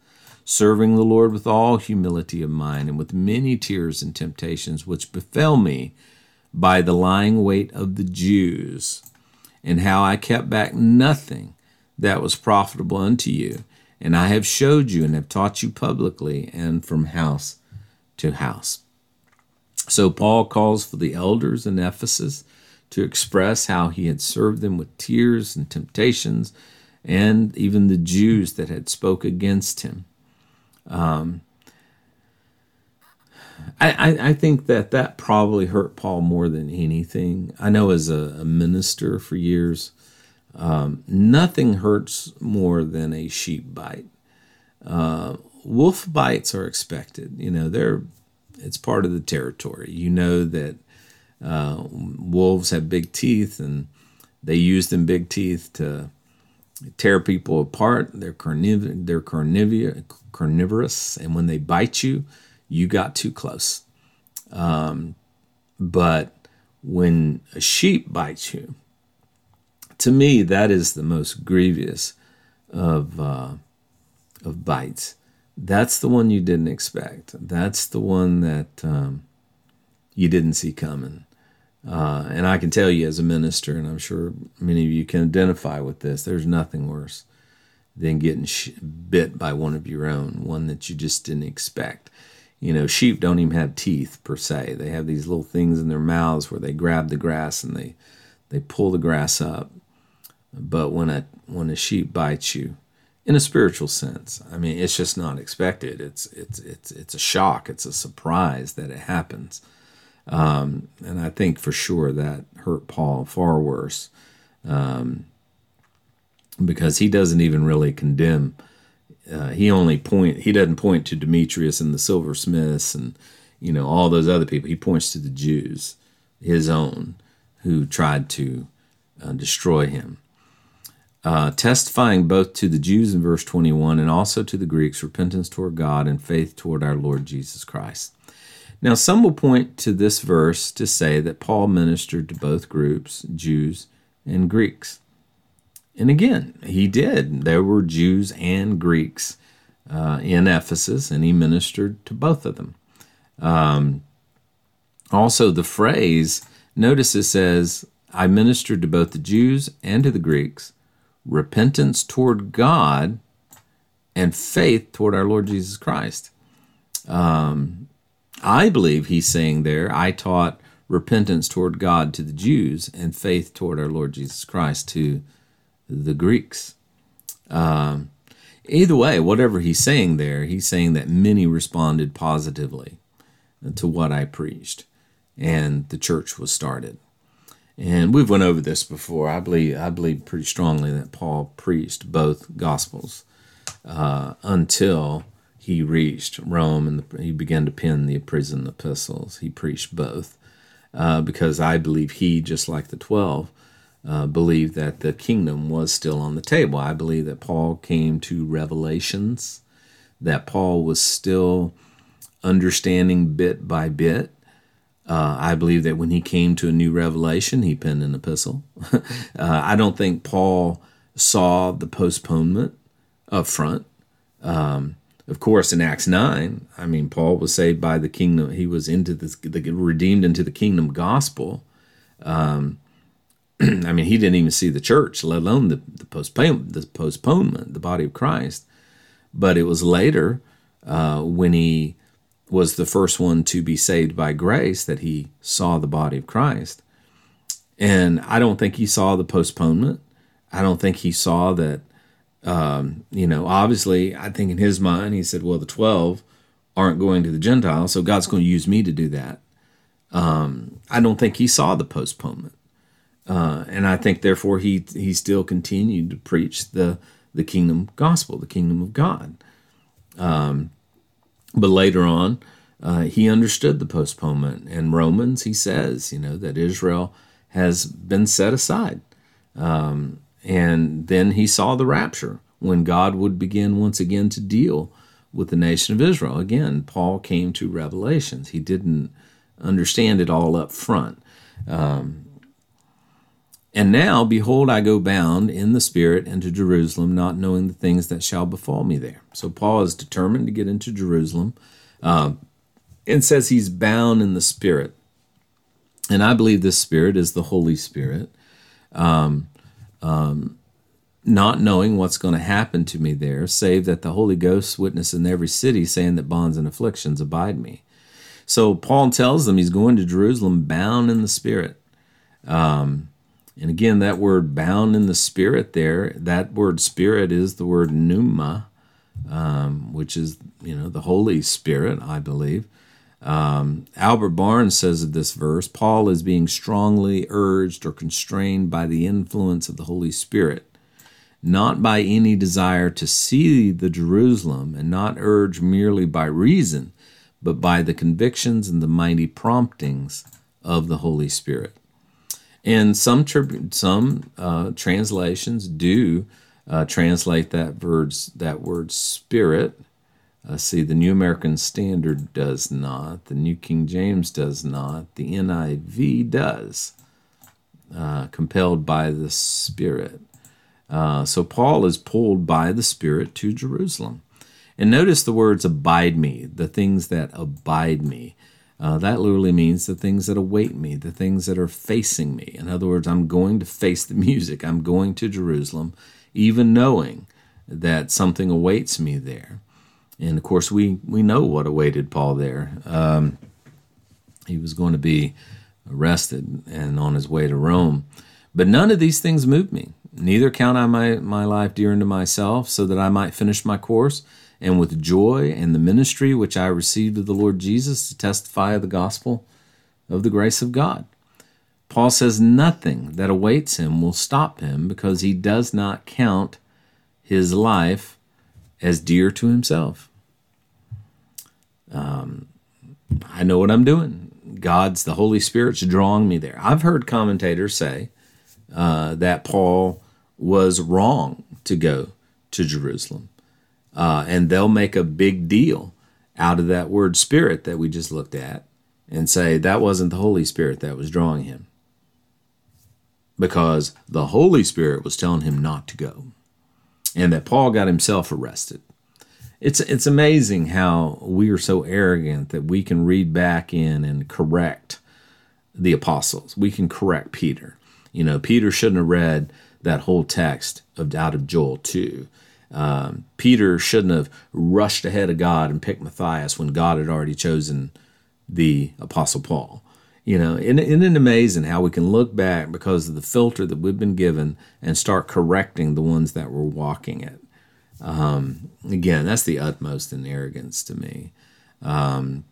serving the Lord with all humility of mind, and with many tears and temptations, which befell me by the lying weight of the Jews, and how I kept back nothing that was profitable unto you, and I have showed you and have taught you publicly and from house to house. So Paul calls for the elders in Ephesus to express how he had served them with tears and temptations, and even the Jews that had spoke against him. Um, I, I, I think that that probably hurt Paul more than anything. I know as a, a minister for years, Um, nothing hurts more than a sheep bite. Uh, wolf bites are expected. You know, they're it's part of the territory. You know that uh, wolves have big teeth, and they use them big teeth to tear people apart. They're carniv- they're carniv- carnivorous, and when they bite you, you got too close. Um, but when a sheep bites you, to me, that is the most grievous of uh, of bites. That's the one you didn't expect. That's the one that um, you didn't see coming. Uh, and I can tell you as a minister, and I'm sure many of you can identify with this, there's nothing worse than getting sh- bit by one of your own, one that you just didn't expect. You know, sheep don't even have teeth per se. They have these little things in their mouths where they grab the grass and they, they pull the grass up. But when a when a sheep bites you, in a spiritual sense. I mean, it's just not expected. It's it's it's it's a shock. It's a surprise that it happens. Um, and I think for sure that hurt Paul far worse, um, because he doesn't even really condemn. Uh, he only point. He doesn't point to Demetrius and the silversmiths and, you know, all those other people. He points to the Jews, his own, who tried to uh, destroy him. Uh, testifying both to the Jews in verse twenty-one and also to the Greeks, repentance toward God and faith toward our Lord Jesus Christ. Now, some will point to this verse to say that Paul ministered to both groups, Jews and Greeks. And again, he did. There were Jews and Greeks uh, in Ephesus, and he ministered to both of them. Um, also, the phrase, notice it says, I ministered to both the Jews and to the Greeks, repentance toward God, and faith toward our Lord Jesus Christ. Um, I believe he's saying there, I taught repentance toward God to the Jews and faith toward our Lord Jesus Christ to the Greeks. Um, either way, whatever he's saying there, he's saying that many responded positively to what I preached, and the church was started. And we've went over this before. I believe I believe pretty strongly that Paul preached both Gospels uh, until he reached Rome and the, he began to pen the prison epistles. He preached both uh, because I believe he, just like the twelve, uh, believed that the kingdom was still on the table. I believe that Paul came to revelations, that Paul was still understanding bit by bit. Uh, I believe that when he came to a new revelation, he penned an epistle. uh, I don't think Paul saw the postponement up front. Um, of course, in Acts nine, I mean, Paul was saved by the kingdom. He was into this, the, redeemed into the kingdom gospel. Um, I mean, he didn't even see the church, let alone the, the, postponement, the postponement, the body of Christ. But it was later uh, when he was the first one to be saved by grace that he saw the body of Christ. And I don't think he saw the postponement. I don't think he saw that, um, you know, obviously, I think in his mind, he said, well, the twelve aren't going to the Gentiles, so God's going to use me to do that. Um, I don't think he saw the postponement. Uh, and I think, therefore, he he still continued to preach the, the kingdom gospel, the kingdom of God. Um But later on, uh, he understood the postponement. In Romans, he says, you know, that Israel has been set aside. Um, and then he saw the rapture, when God would begin once again to deal with the nation of Israel. Again, Paul came to revelations. He didn't understand it all up front. Um, and now, behold, I go bound in the Spirit into Jerusalem, not knowing the things that shall befall me there. So Paul is determined to get into Jerusalem, uh, and says he's bound in the Spirit. And I believe this Spirit is the Holy Spirit, um, um, not knowing what's going to happen to me there, save that the Holy Ghost witness in every city, saying that bonds and afflictions abide me. So Paul tells them he's going to Jerusalem bound in the Spirit. Um And again, that word bound in the Spirit there, that word Spirit is the word pneuma, um, which is, you know, the Holy Spirit, I believe. Um, Albert Barnes says of this verse, Paul is being strongly urged or constrained by the influence of the Holy Spirit, not by any desire to see the Jerusalem, and not urged merely by reason, but by the convictions and the mighty promptings of the Holy Spirit. And some some uh, translations do uh, translate that word, that word Spirit. Uh, see, the New American Standard does not. The New King James does not. The N I V does. Uh, compelled by the Spirit. Uh, so Paul is pulled by the Spirit to Jerusalem. And notice the words abide me, the things that abide me. Uh, that literally means the things that await me, the things that are facing me. In other words, I'm going to face the music. I'm going to Jerusalem, even knowing that something awaits me there. And, of course, we, we know what awaited Paul there. Um, he was going to be arrested and on his way to Rome. But none of these things moved me. Neither count I my, my life dear unto myself, so that I might finish my course, and with joy and the ministry which I received of the Lord Jesus to testify of the gospel of the grace of God. Paul says nothing that awaits him will stop him because he does not count his life as dear to himself. Um, I know what I'm doing. God's, the Holy Spirit's drawing me there. I've heard commentators say uh, that Paul was wrong to go to Jerusalem. Uh, and they'll make a big deal out of that word spirit that we just looked at and say that wasn't the Holy Spirit that was drawing him, because the Holy Spirit was telling him not to go, and that Paul got himself arrested. It's it's amazing how we are so arrogant that we can read back in and correct the apostles. We can correct Peter. You know, Peter shouldn't have read that whole text of, out of Joel two. Um, Peter shouldn't have rushed ahead of God and picked Matthias when God had already chosen the Apostle Paul. You know, isn't it amazing how we can look back because of the filter that we've been given and start correcting the ones that were walking it? Um, again, that's the utmost in arrogance to me. Um,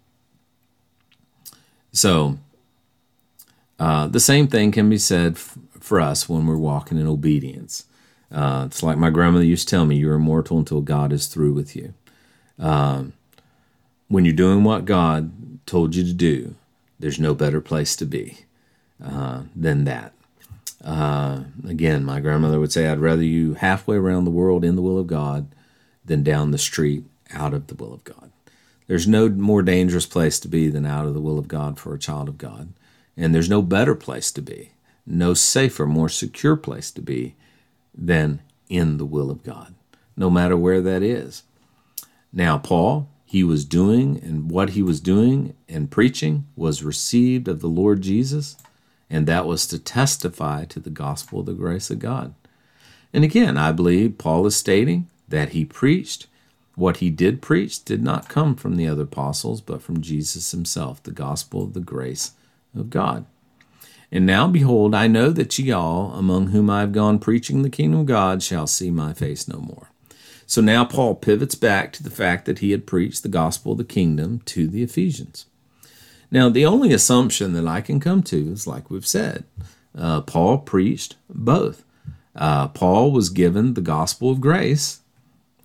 so uh, the same thing can be said f- for us when we're walking in obedience. Uh, it's like my grandmother used to tell me, you're immortal until God is through with you. Um, when you're doing what God told you to do, there's no better place to be uh, than that. Uh, again, my grandmother would say, I'd rather you halfway around the world in the will of God than down the street out of the will of God. There's no more dangerous place to be than out of the will of God for a child of God. And there's no better place to be, no safer, more secure place to be than in the will of God, no matter where that is. Now, Paul, he was doing, and what he was doing and preaching was received of the Lord Jesus, and that was to testify to the gospel of the grace of God. And again, I believe Paul is stating that he preached, what he did preach did not come from the other apostles, but from Jesus himself, the gospel of the grace of God. And now, behold, I know that ye all, among whom I have gone preaching the kingdom of God, shall see my face no more. So now Paul pivots back to the fact that he had preached the gospel of the kingdom to the Ephesians. Now, the only assumption that I can come to is, like we've said, uh, Paul preached both. Uh, Paul was given the gospel of grace.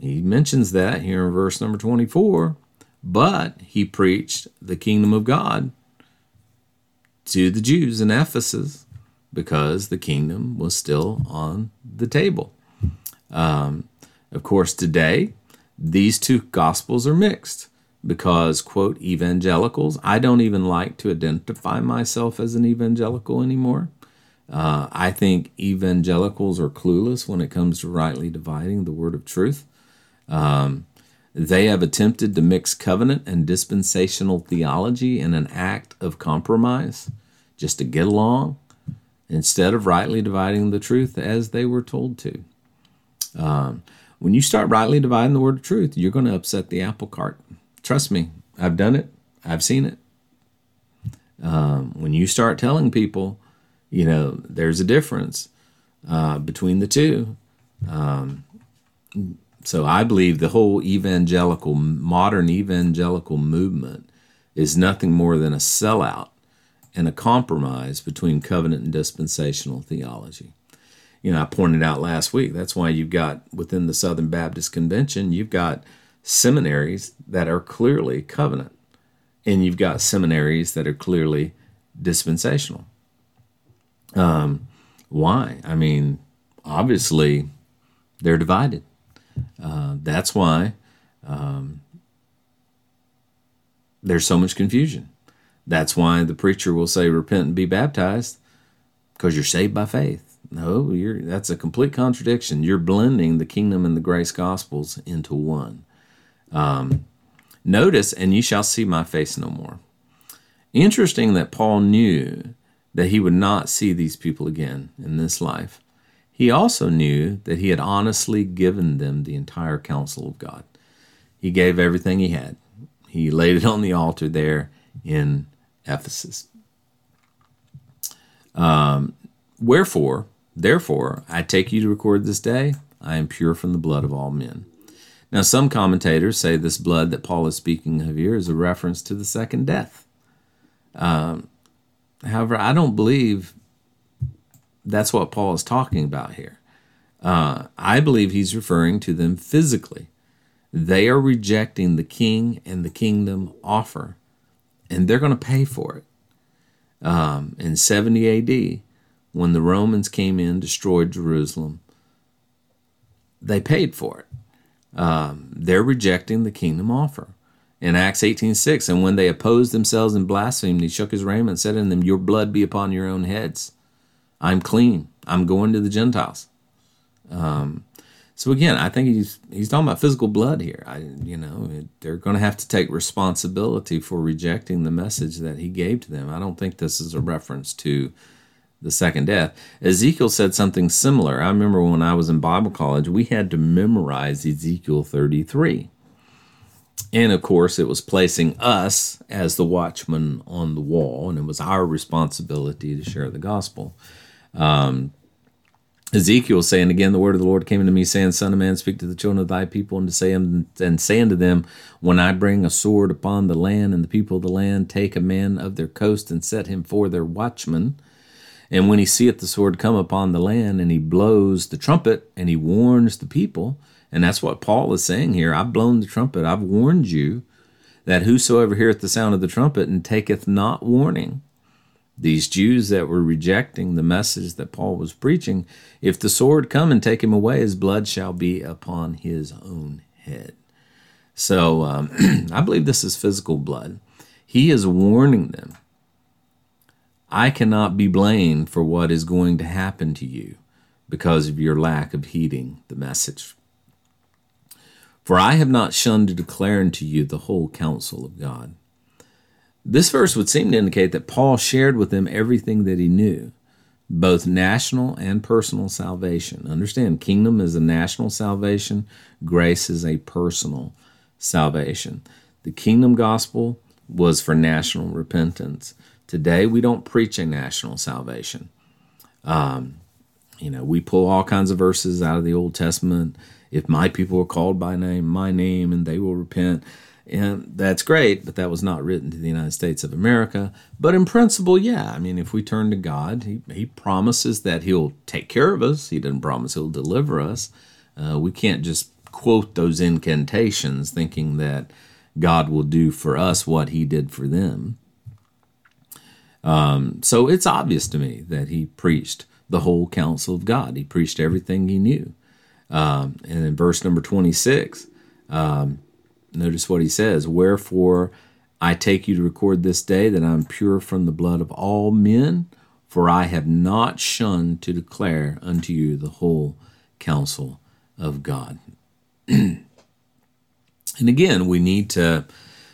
He mentions that here in verse number twenty-four, but he preached the kingdom of God to the Jews in Ephesus, because the kingdom was still on the table. Um, of course, today, these two gospels are mixed because, quote, evangelicals, I don't even like to identify myself as an evangelical anymore. Uh, I think evangelicals are clueless when it comes to rightly dividing the word of truth. Um, They have attempted to mix covenant and dispensational theology in an act of compromise just to get along instead of rightly dividing the truth as they were told to. Um, when you start rightly dividing the word of truth, you're going to upset the apple cart. Trust me, I've done it. I've seen it. Um, when you start telling people, you know, there's a difference uh, between the two, um So I believe the whole evangelical, modern evangelical movement is nothing more than a sellout and a compromise between covenant and dispensational theology. You know, I pointed out last week, that's why you've got, within the Southern Baptist Convention, you've got seminaries that are clearly covenant, and you've got seminaries that are clearly dispensational. Um, why? I mean, obviously, they're divided. Uh, that's why um, there's so much confusion. That's why the preacher will say, repent and be baptized, because you're saved by faith. No, you're, that's a complete contradiction. You're blending the kingdom and the grace gospels into one. Um, notice, and ye shall see my face no more. Interesting that Paul knew that he would not see these people again in this life. He also knew that he had honestly given them the entire counsel of God. He gave everything he had. He laid it on the altar there in Ephesus. Um, Wherefore, Therefore, I take you to record this day, I am pure from the blood of all men. Now, some commentators say this blood that Paul is speaking of here is a reference to the second death. Um, however, I don't believe that's what Paul is talking about here. Uh, I believe he's referring to them physically. They are rejecting the king and the kingdom offer, and they're going to pay for it. Um, in seventy A D, when the Romans came in, destroyed Jerusalem, they paid for it. Um, they're rejecting the kingdom offer. In Acts eighteen six, and when they opposed themselves and blasphemed, he shook his raiment and said unto them, your blood be upon your own heads. I'm clean. I'm going to the Gentiles. Um, so again, I think he's he's talking about physical blood here. I, you know, they're going to have to take responsibility for rejecting the message that he gave to them. I don't think this is a reference to the second death. Ezekiel said something similar. I remember when I was in Bible college, we had to memorize Ezekiel thirty-three. And of course, it was placing us as the watchman on the wall, and it was our responsibility to share the gospel. Um, Ezekiel saying again, the word of the Lord came unto me, saying, Son of man, speak to the children of thy people, and to say and say unto them, when I bring a sword upon the land, and the people of the land take a man of their coast, and set him for their watchman. And when he seeth the sword come upon the land, and he blows the trumpet, and he warns the people, and that's what Paul is saying here, I've blown the trumpet, I've warned you, that whosoever heareth the sound of the trumpet, and taketh not warning, these Jews that were rejecting the message that Paul was preaching, if the sword come and take him away, his blood shall be upon his own head. So um, I believe this is physical blood. He is warning them. I cannot be blamed for what is going to happen to you because of your lack of heeding the message. For I have not shunned to declare unto you the whole counsel of God. This verse would seem to indicate that Paul shared with them everything that he knew, both national and personal salvation. Understand, kingdom is a national salvation. Grace is a personal salvation. The kingdom gospel was for national repentance. Today, we don't preach a national salvation. Um, you know, we pull all kinds of verses out of the Old Testament. If my people are called by name, my name, and they will repent. And that's great, but that was not written to the United States of America. But in principle, yeah. I mean, if we turn to God, he, he promises that he'll take care of us. He doesn't promise he'll deliver us. Uh, we can't just quote those incantations thinking that God will do for us what he did for them. Um, so it's obvious to me that he preached the whole counsel of God. He preached everything he knew. Um, and in verse number twenty-six, um, notice what he says, wherefore I take you to record this day that I am pure from the blood of all men, for I have not shunned to declare unto you the whole counsel of God. And again, we need to,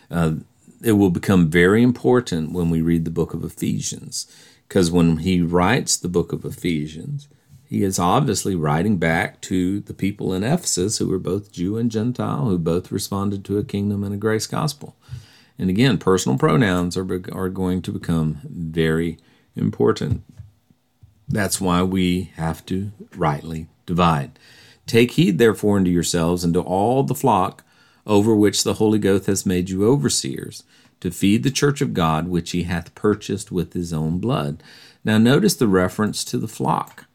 uh, it will become very important when we read the book of Ephesians, because when he writes the book of Ephesians, he is obviously writing back to the people in Ephesus who were both Jew and Gentile, who both responded to a kingdom and a grace gospel. And again, personal pronouns are, are going to become very important. That's why we have to rightly divide. Take heed, therefore, unto yourselves and to all the flock over which the Holy Ghost hath made you overseers, to feed the church of God which he hath purchased with his own blood. Now notice the reference to the flock.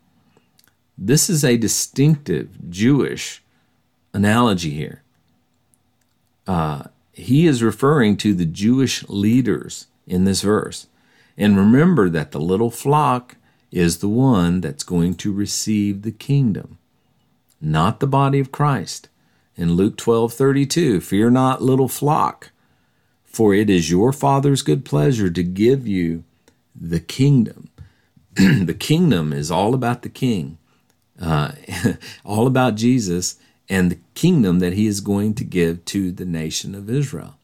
This is a distinctive Jewish analogy here. Uh, he is referring to the Jewish leaders in this verse. And remember that the little flock is the one that's going to receive the kingdom, not the body of Christ. In Luke twelve thirty-two, fear not, little flock, for it is your Father's good pleasure to give you the kingdom. The kingdom is all about the king. Uh, all about Jesus and the kingdom that he is going to give to the nation of Israel.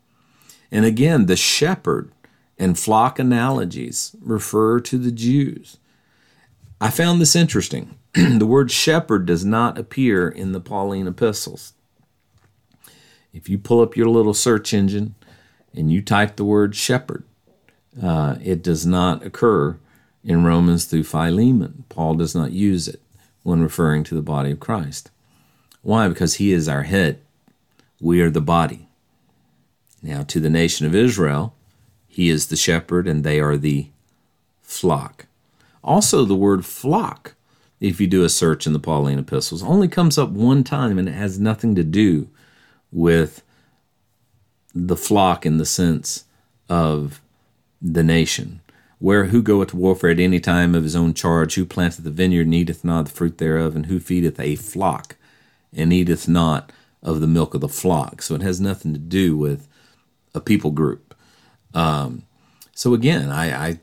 And again, the shepherd and flock analogies refer to the Jews. I found this interesting. The word shepherd does not appear in the Pauline epistles. If you pull up your little search engine and you type the word shepherd, uh, it does not occur in Romans through Philemon. Paul does not use it when referring to the body of Christ. Why? Because he is our head. We are the body. Now, to the nation of Israel, he is the shepherd and they are the flock. Also, the word flock, if you do a search in the Pauline epistles, only comes up one time, and it has nothing to do with the flock in the sense of the nation. Where who goeth to warfare at any time of his own charge, who planteth the vineyard, needeth not the fruit thereof, and who feedeth a flock, and eateth not of the milk of the flock. So it has nothing to do with a people group. Um, so again, I, I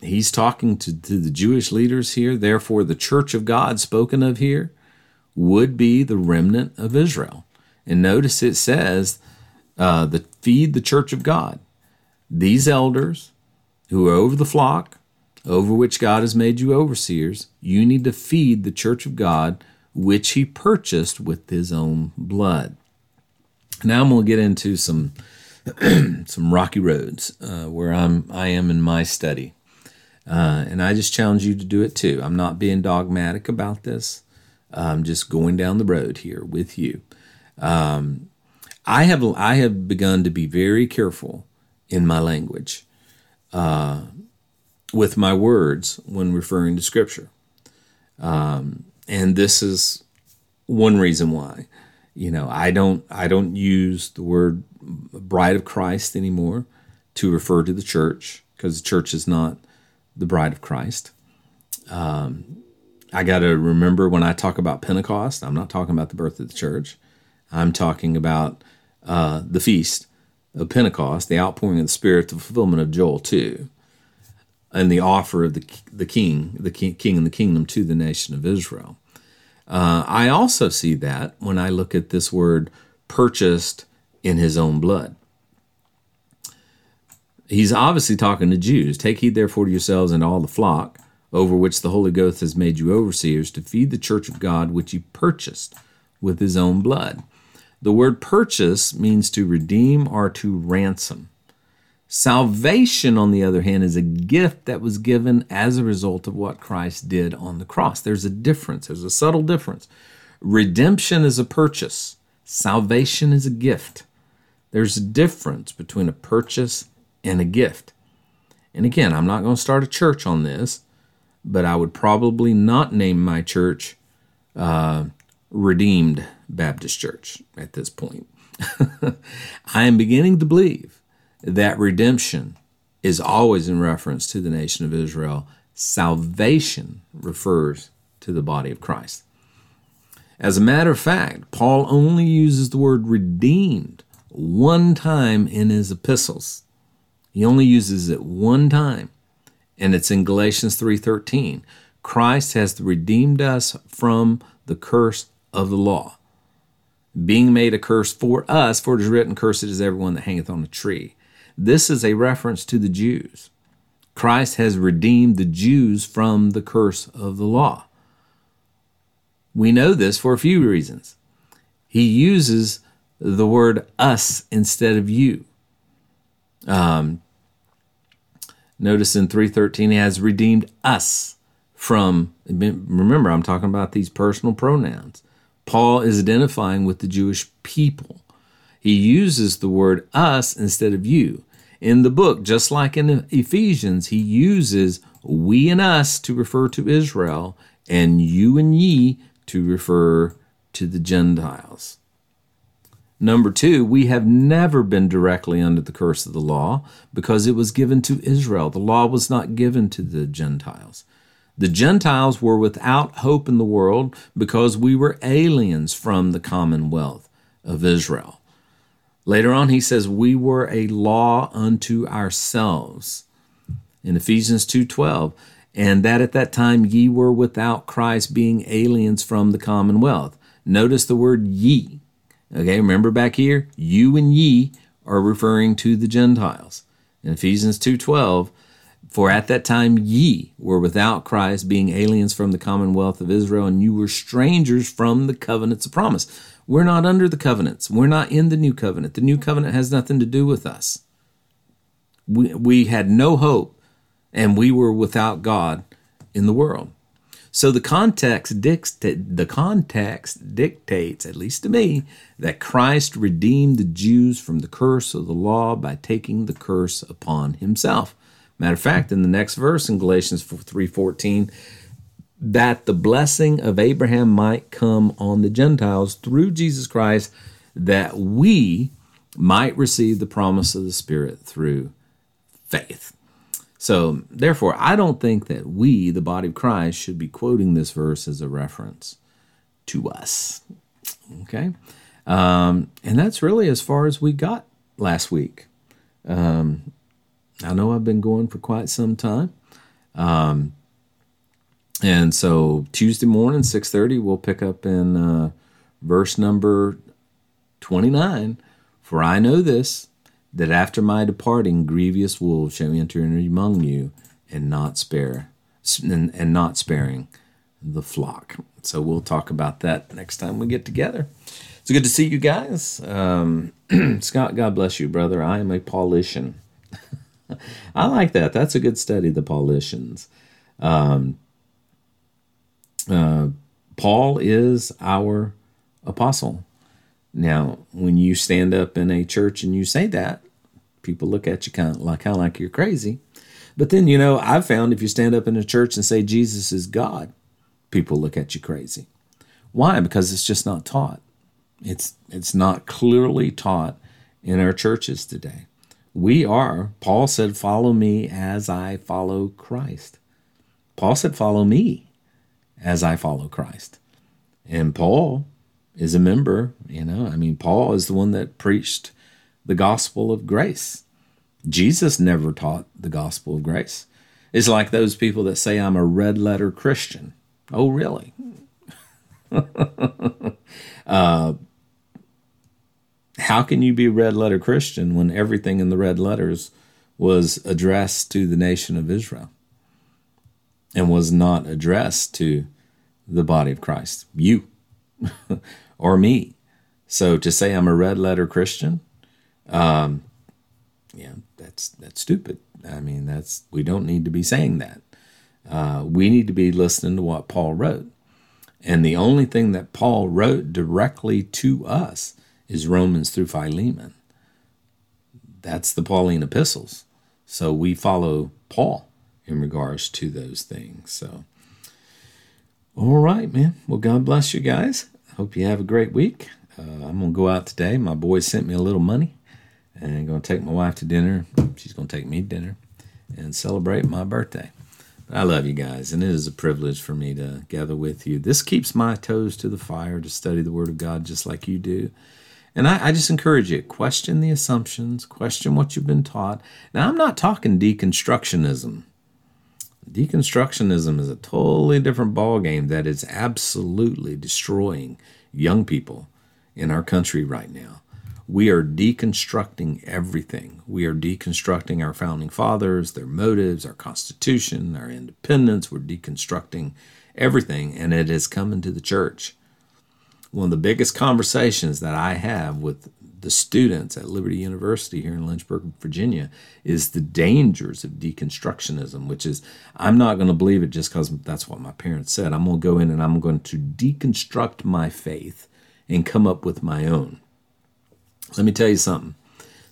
he's talking to, to the Jewish leaders here. Therefore, the church of God spoken of here would be the remnant of Israel. And notice it says, uh, the, feed the church of God. These elders who are over the flock, over which God has made you overseers, you need to feed the church of God, which he purchased with his own blood. Now I'm going to get into some some rocky roads uh, where I'm I am in my study, uh, and I just challenge you to do it too. I'm not being dogmatic about this. I'm just going down the road here with you. Um, I have I have begun to be very careful in my language. Uh, with my words when referring to Scripture. Um, and this is one reason why. You know, I don't I don't use the word bride of Christ anymore to refer to the church, because the church is not the bride of Christ. Um, I got to remember when I talk about Pentecost, I'm not talking about the birth of the church. I'm talking about uh, the feast of Pentecost, the outpouring of the Spirit, the fulfillment of Joel two, and the offer of the the King, the King, King and the kingdom to the nation of Israel. Uh, I also see that when I look at this word "purchased in His own blood." He's obviously talking to Jews. Take heed, therefore, to yourselves and all the flock over which the Holy Ghost has made you overseers, to feed the church of God which He purchased with His own blood. The word purchase means to redeem or to ransom. Salvation, on the other hand, is a gift that was given as a result of what Christ did on the cross. There's a difference. There's a subtle difference. Redemption is a purchase. Salvation is a gift. There's a difference between a purchase and a gift. And again, I'm not going to start a church on this, but I would probably not name my church uh, Redeemed Baptist Church at this point. I am beginning to believe that redemption is always in reference to the nation of Israel. Salvation refers to the body of Christ. As a matter of fact, Paul only uses the word redeemed one time in his epistles. He only uses it one time, and it's in Galatians three thirteen. Christ has redeemed us from the curse of the law, being made a curse for us, for it is written, cursed is everyone that hangeth on a tree. This is a reference to the Jews. Christ has redeemed the Jews from the curse of the law. We know this for a few reasons. He uses the word us instead of you. Um, notice in three thirteen, he has redeemed us from, remember, I'm talking about these personal pronouns. Paul is identifying with the Jewish people. He uses the word us instead of you. In the book, just like in Ephesians, he uses we and us to refer to Israel and you and ye to refer to the Gentiles. Number two, we have never been directly under the curse of the law because it was given to Israel. The law was not given to the Gentiles. The Gentiles were without hope in the world because we were aliens from the commonwealth of Israel. Later on, he says, we were a law unto ourselves. In Ephesians two twelve, and that at that time ye were without Christ, being aliens from the commonwealth. Notice the word ye. Okay, remember back here, you and ye are referring to the Gentiles. In Ephesians two twelve, for at that time ye were without Christ, being aliens from the commonwealth of Israel, and you were strangers from the covenants of promise. We're not under the covenants. We're not in the new covenant. The new covenant has nothing to do with us. We, we had no hope and we were without God in the world. So the context dictates, the context dictates, at least to me, that Christ redeemed the Jews from the curse of the law by taking the curse upon himself. Matter of fact, in the next verse in Galatians three fourteen, that the blessing of Abraham might come on the Gentiles through Jesus Christ, that we might receive the promise of the Spirit through faith. So, therefore, I don't think that we, the body of Christ, should be quoting this verse as a reference to us. Okay? Um, and that's really as far as we got last week. Um, I know I've been going for quite some time. Um, and so, Tuesday morning, six thirty, we'll pick up in uh, verse number twenty-nine. For I know this, that after my departing, grievous wolves shall enter among you, and not spare, and, and not sparing the flock. So we'll talk about that next time we get together. It's good to see you guys. Um, Scott, God bless you, brother. I am a Paulician. I like that. That's a good study, the Paulicians. Um, uh, Paul is our apostle. Now, when you stand up in a church and you say that, people look at you kind of like, kind of like you're crazy. But then, you know, I've found if you stand up in a church and say Jesus is God, people look at you crazy. Why? Because it's just not taught. It's it's not clearly taught in our churches today. We are, Paul said, follow me as I follow Christ. Paul said, follow me as I follow Christ. And Paul is a member, you know, I mean, Paul is the one that preached the gospel of grace. Jesus never taught the gospel of grace. It's like those people that say, I'm a red letter Christian. Oh, really? uh, how can you be a red letter Christian when everything in the red letters was addressed to the nation of Israel and was not addressed to the body of Christ? You. Or me. So to say I'm a red letter Christian, um, yeah, that's that's stupid. I mean, that's we don't need to be saying that. Uh, we need to be listening to what Paul wrote. And the only thing that Paul wrote directly to us is Romans through Philemon. That's the Pauline epistles. So we follow Paul in regards to those things. So, all right, man. Well, God bless you guys. Hope you have a great week. Uh, I'm going to go out today. My boy sent me a little money, and I'm going to take my wife to dinner. She's going to take me to dinner and celebrate my birthday. But I love you guys, and it is a privilege for me to gather with you. This keeps my toes to the fire to study the Word of God just like you do. And I, I just encourage you, question the assumptions, question what you've been taught. Now, I'm not talking deconstructionism. Deconstructionism is a totally different ballgame that is absolutely destroying young people in our country right now. We are deconstructing everything. We are deconstructing our founding fathers, their motives, our Constitution, our independence. We're deconstructing everything, and it is coming to the church. One of the biggest conversations that I have with the students at Liberty University here in Lynchburg, Virginia, is the dangers of deconstructionism, which is I'm not going to believe it just because that's what my parents said. I'm going to go in and I'm going to deconstruct my faith and come up with my own. Let me tell you something.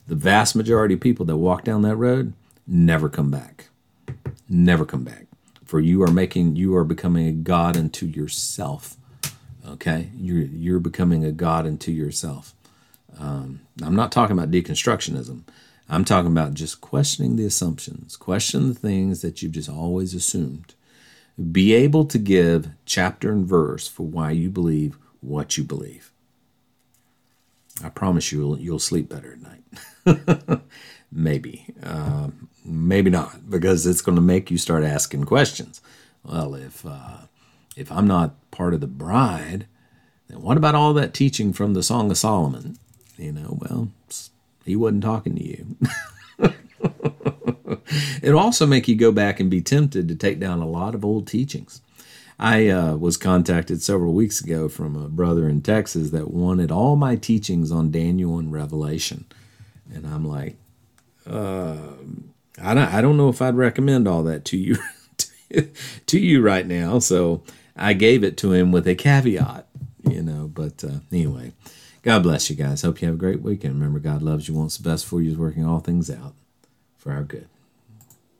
The vast majority of people that walk down that road never come back. Never come back. For you are making, you are becoming a god unto yourself. Okay? You're, you're becoming a god unto yourself. Um, I'm not talking about deconstructionism. I'm talking about just questioning the assumptions. Question the things that you've just always assumed. Be able to give chapter and verse for why you believe what you believe. I promise you, you'll, you'll sleep better at night. Maybe. Uh, maybe not, because it's going to make you start asking questions. Well, if uh, if I'm not part of the bride, then what about all that teaching from the Song of Solomon? You know, well, he wasn't talking to you. It'll also make you go back and be tempted to take down a lot of old teachings. I uh, was contacted several weeks ago from a brother in Texas that wanted all my teachings on Daniel and Revelation. And I'm like, uh, I don't, I don't know if I'd recommend all that to you, to you right now. So I gave it to him with a caveat, you know, but uh, anyway, God bless you guys. Hope you have a great weekend. Remember, God loves you, wants the best for you, is working all things out for our good.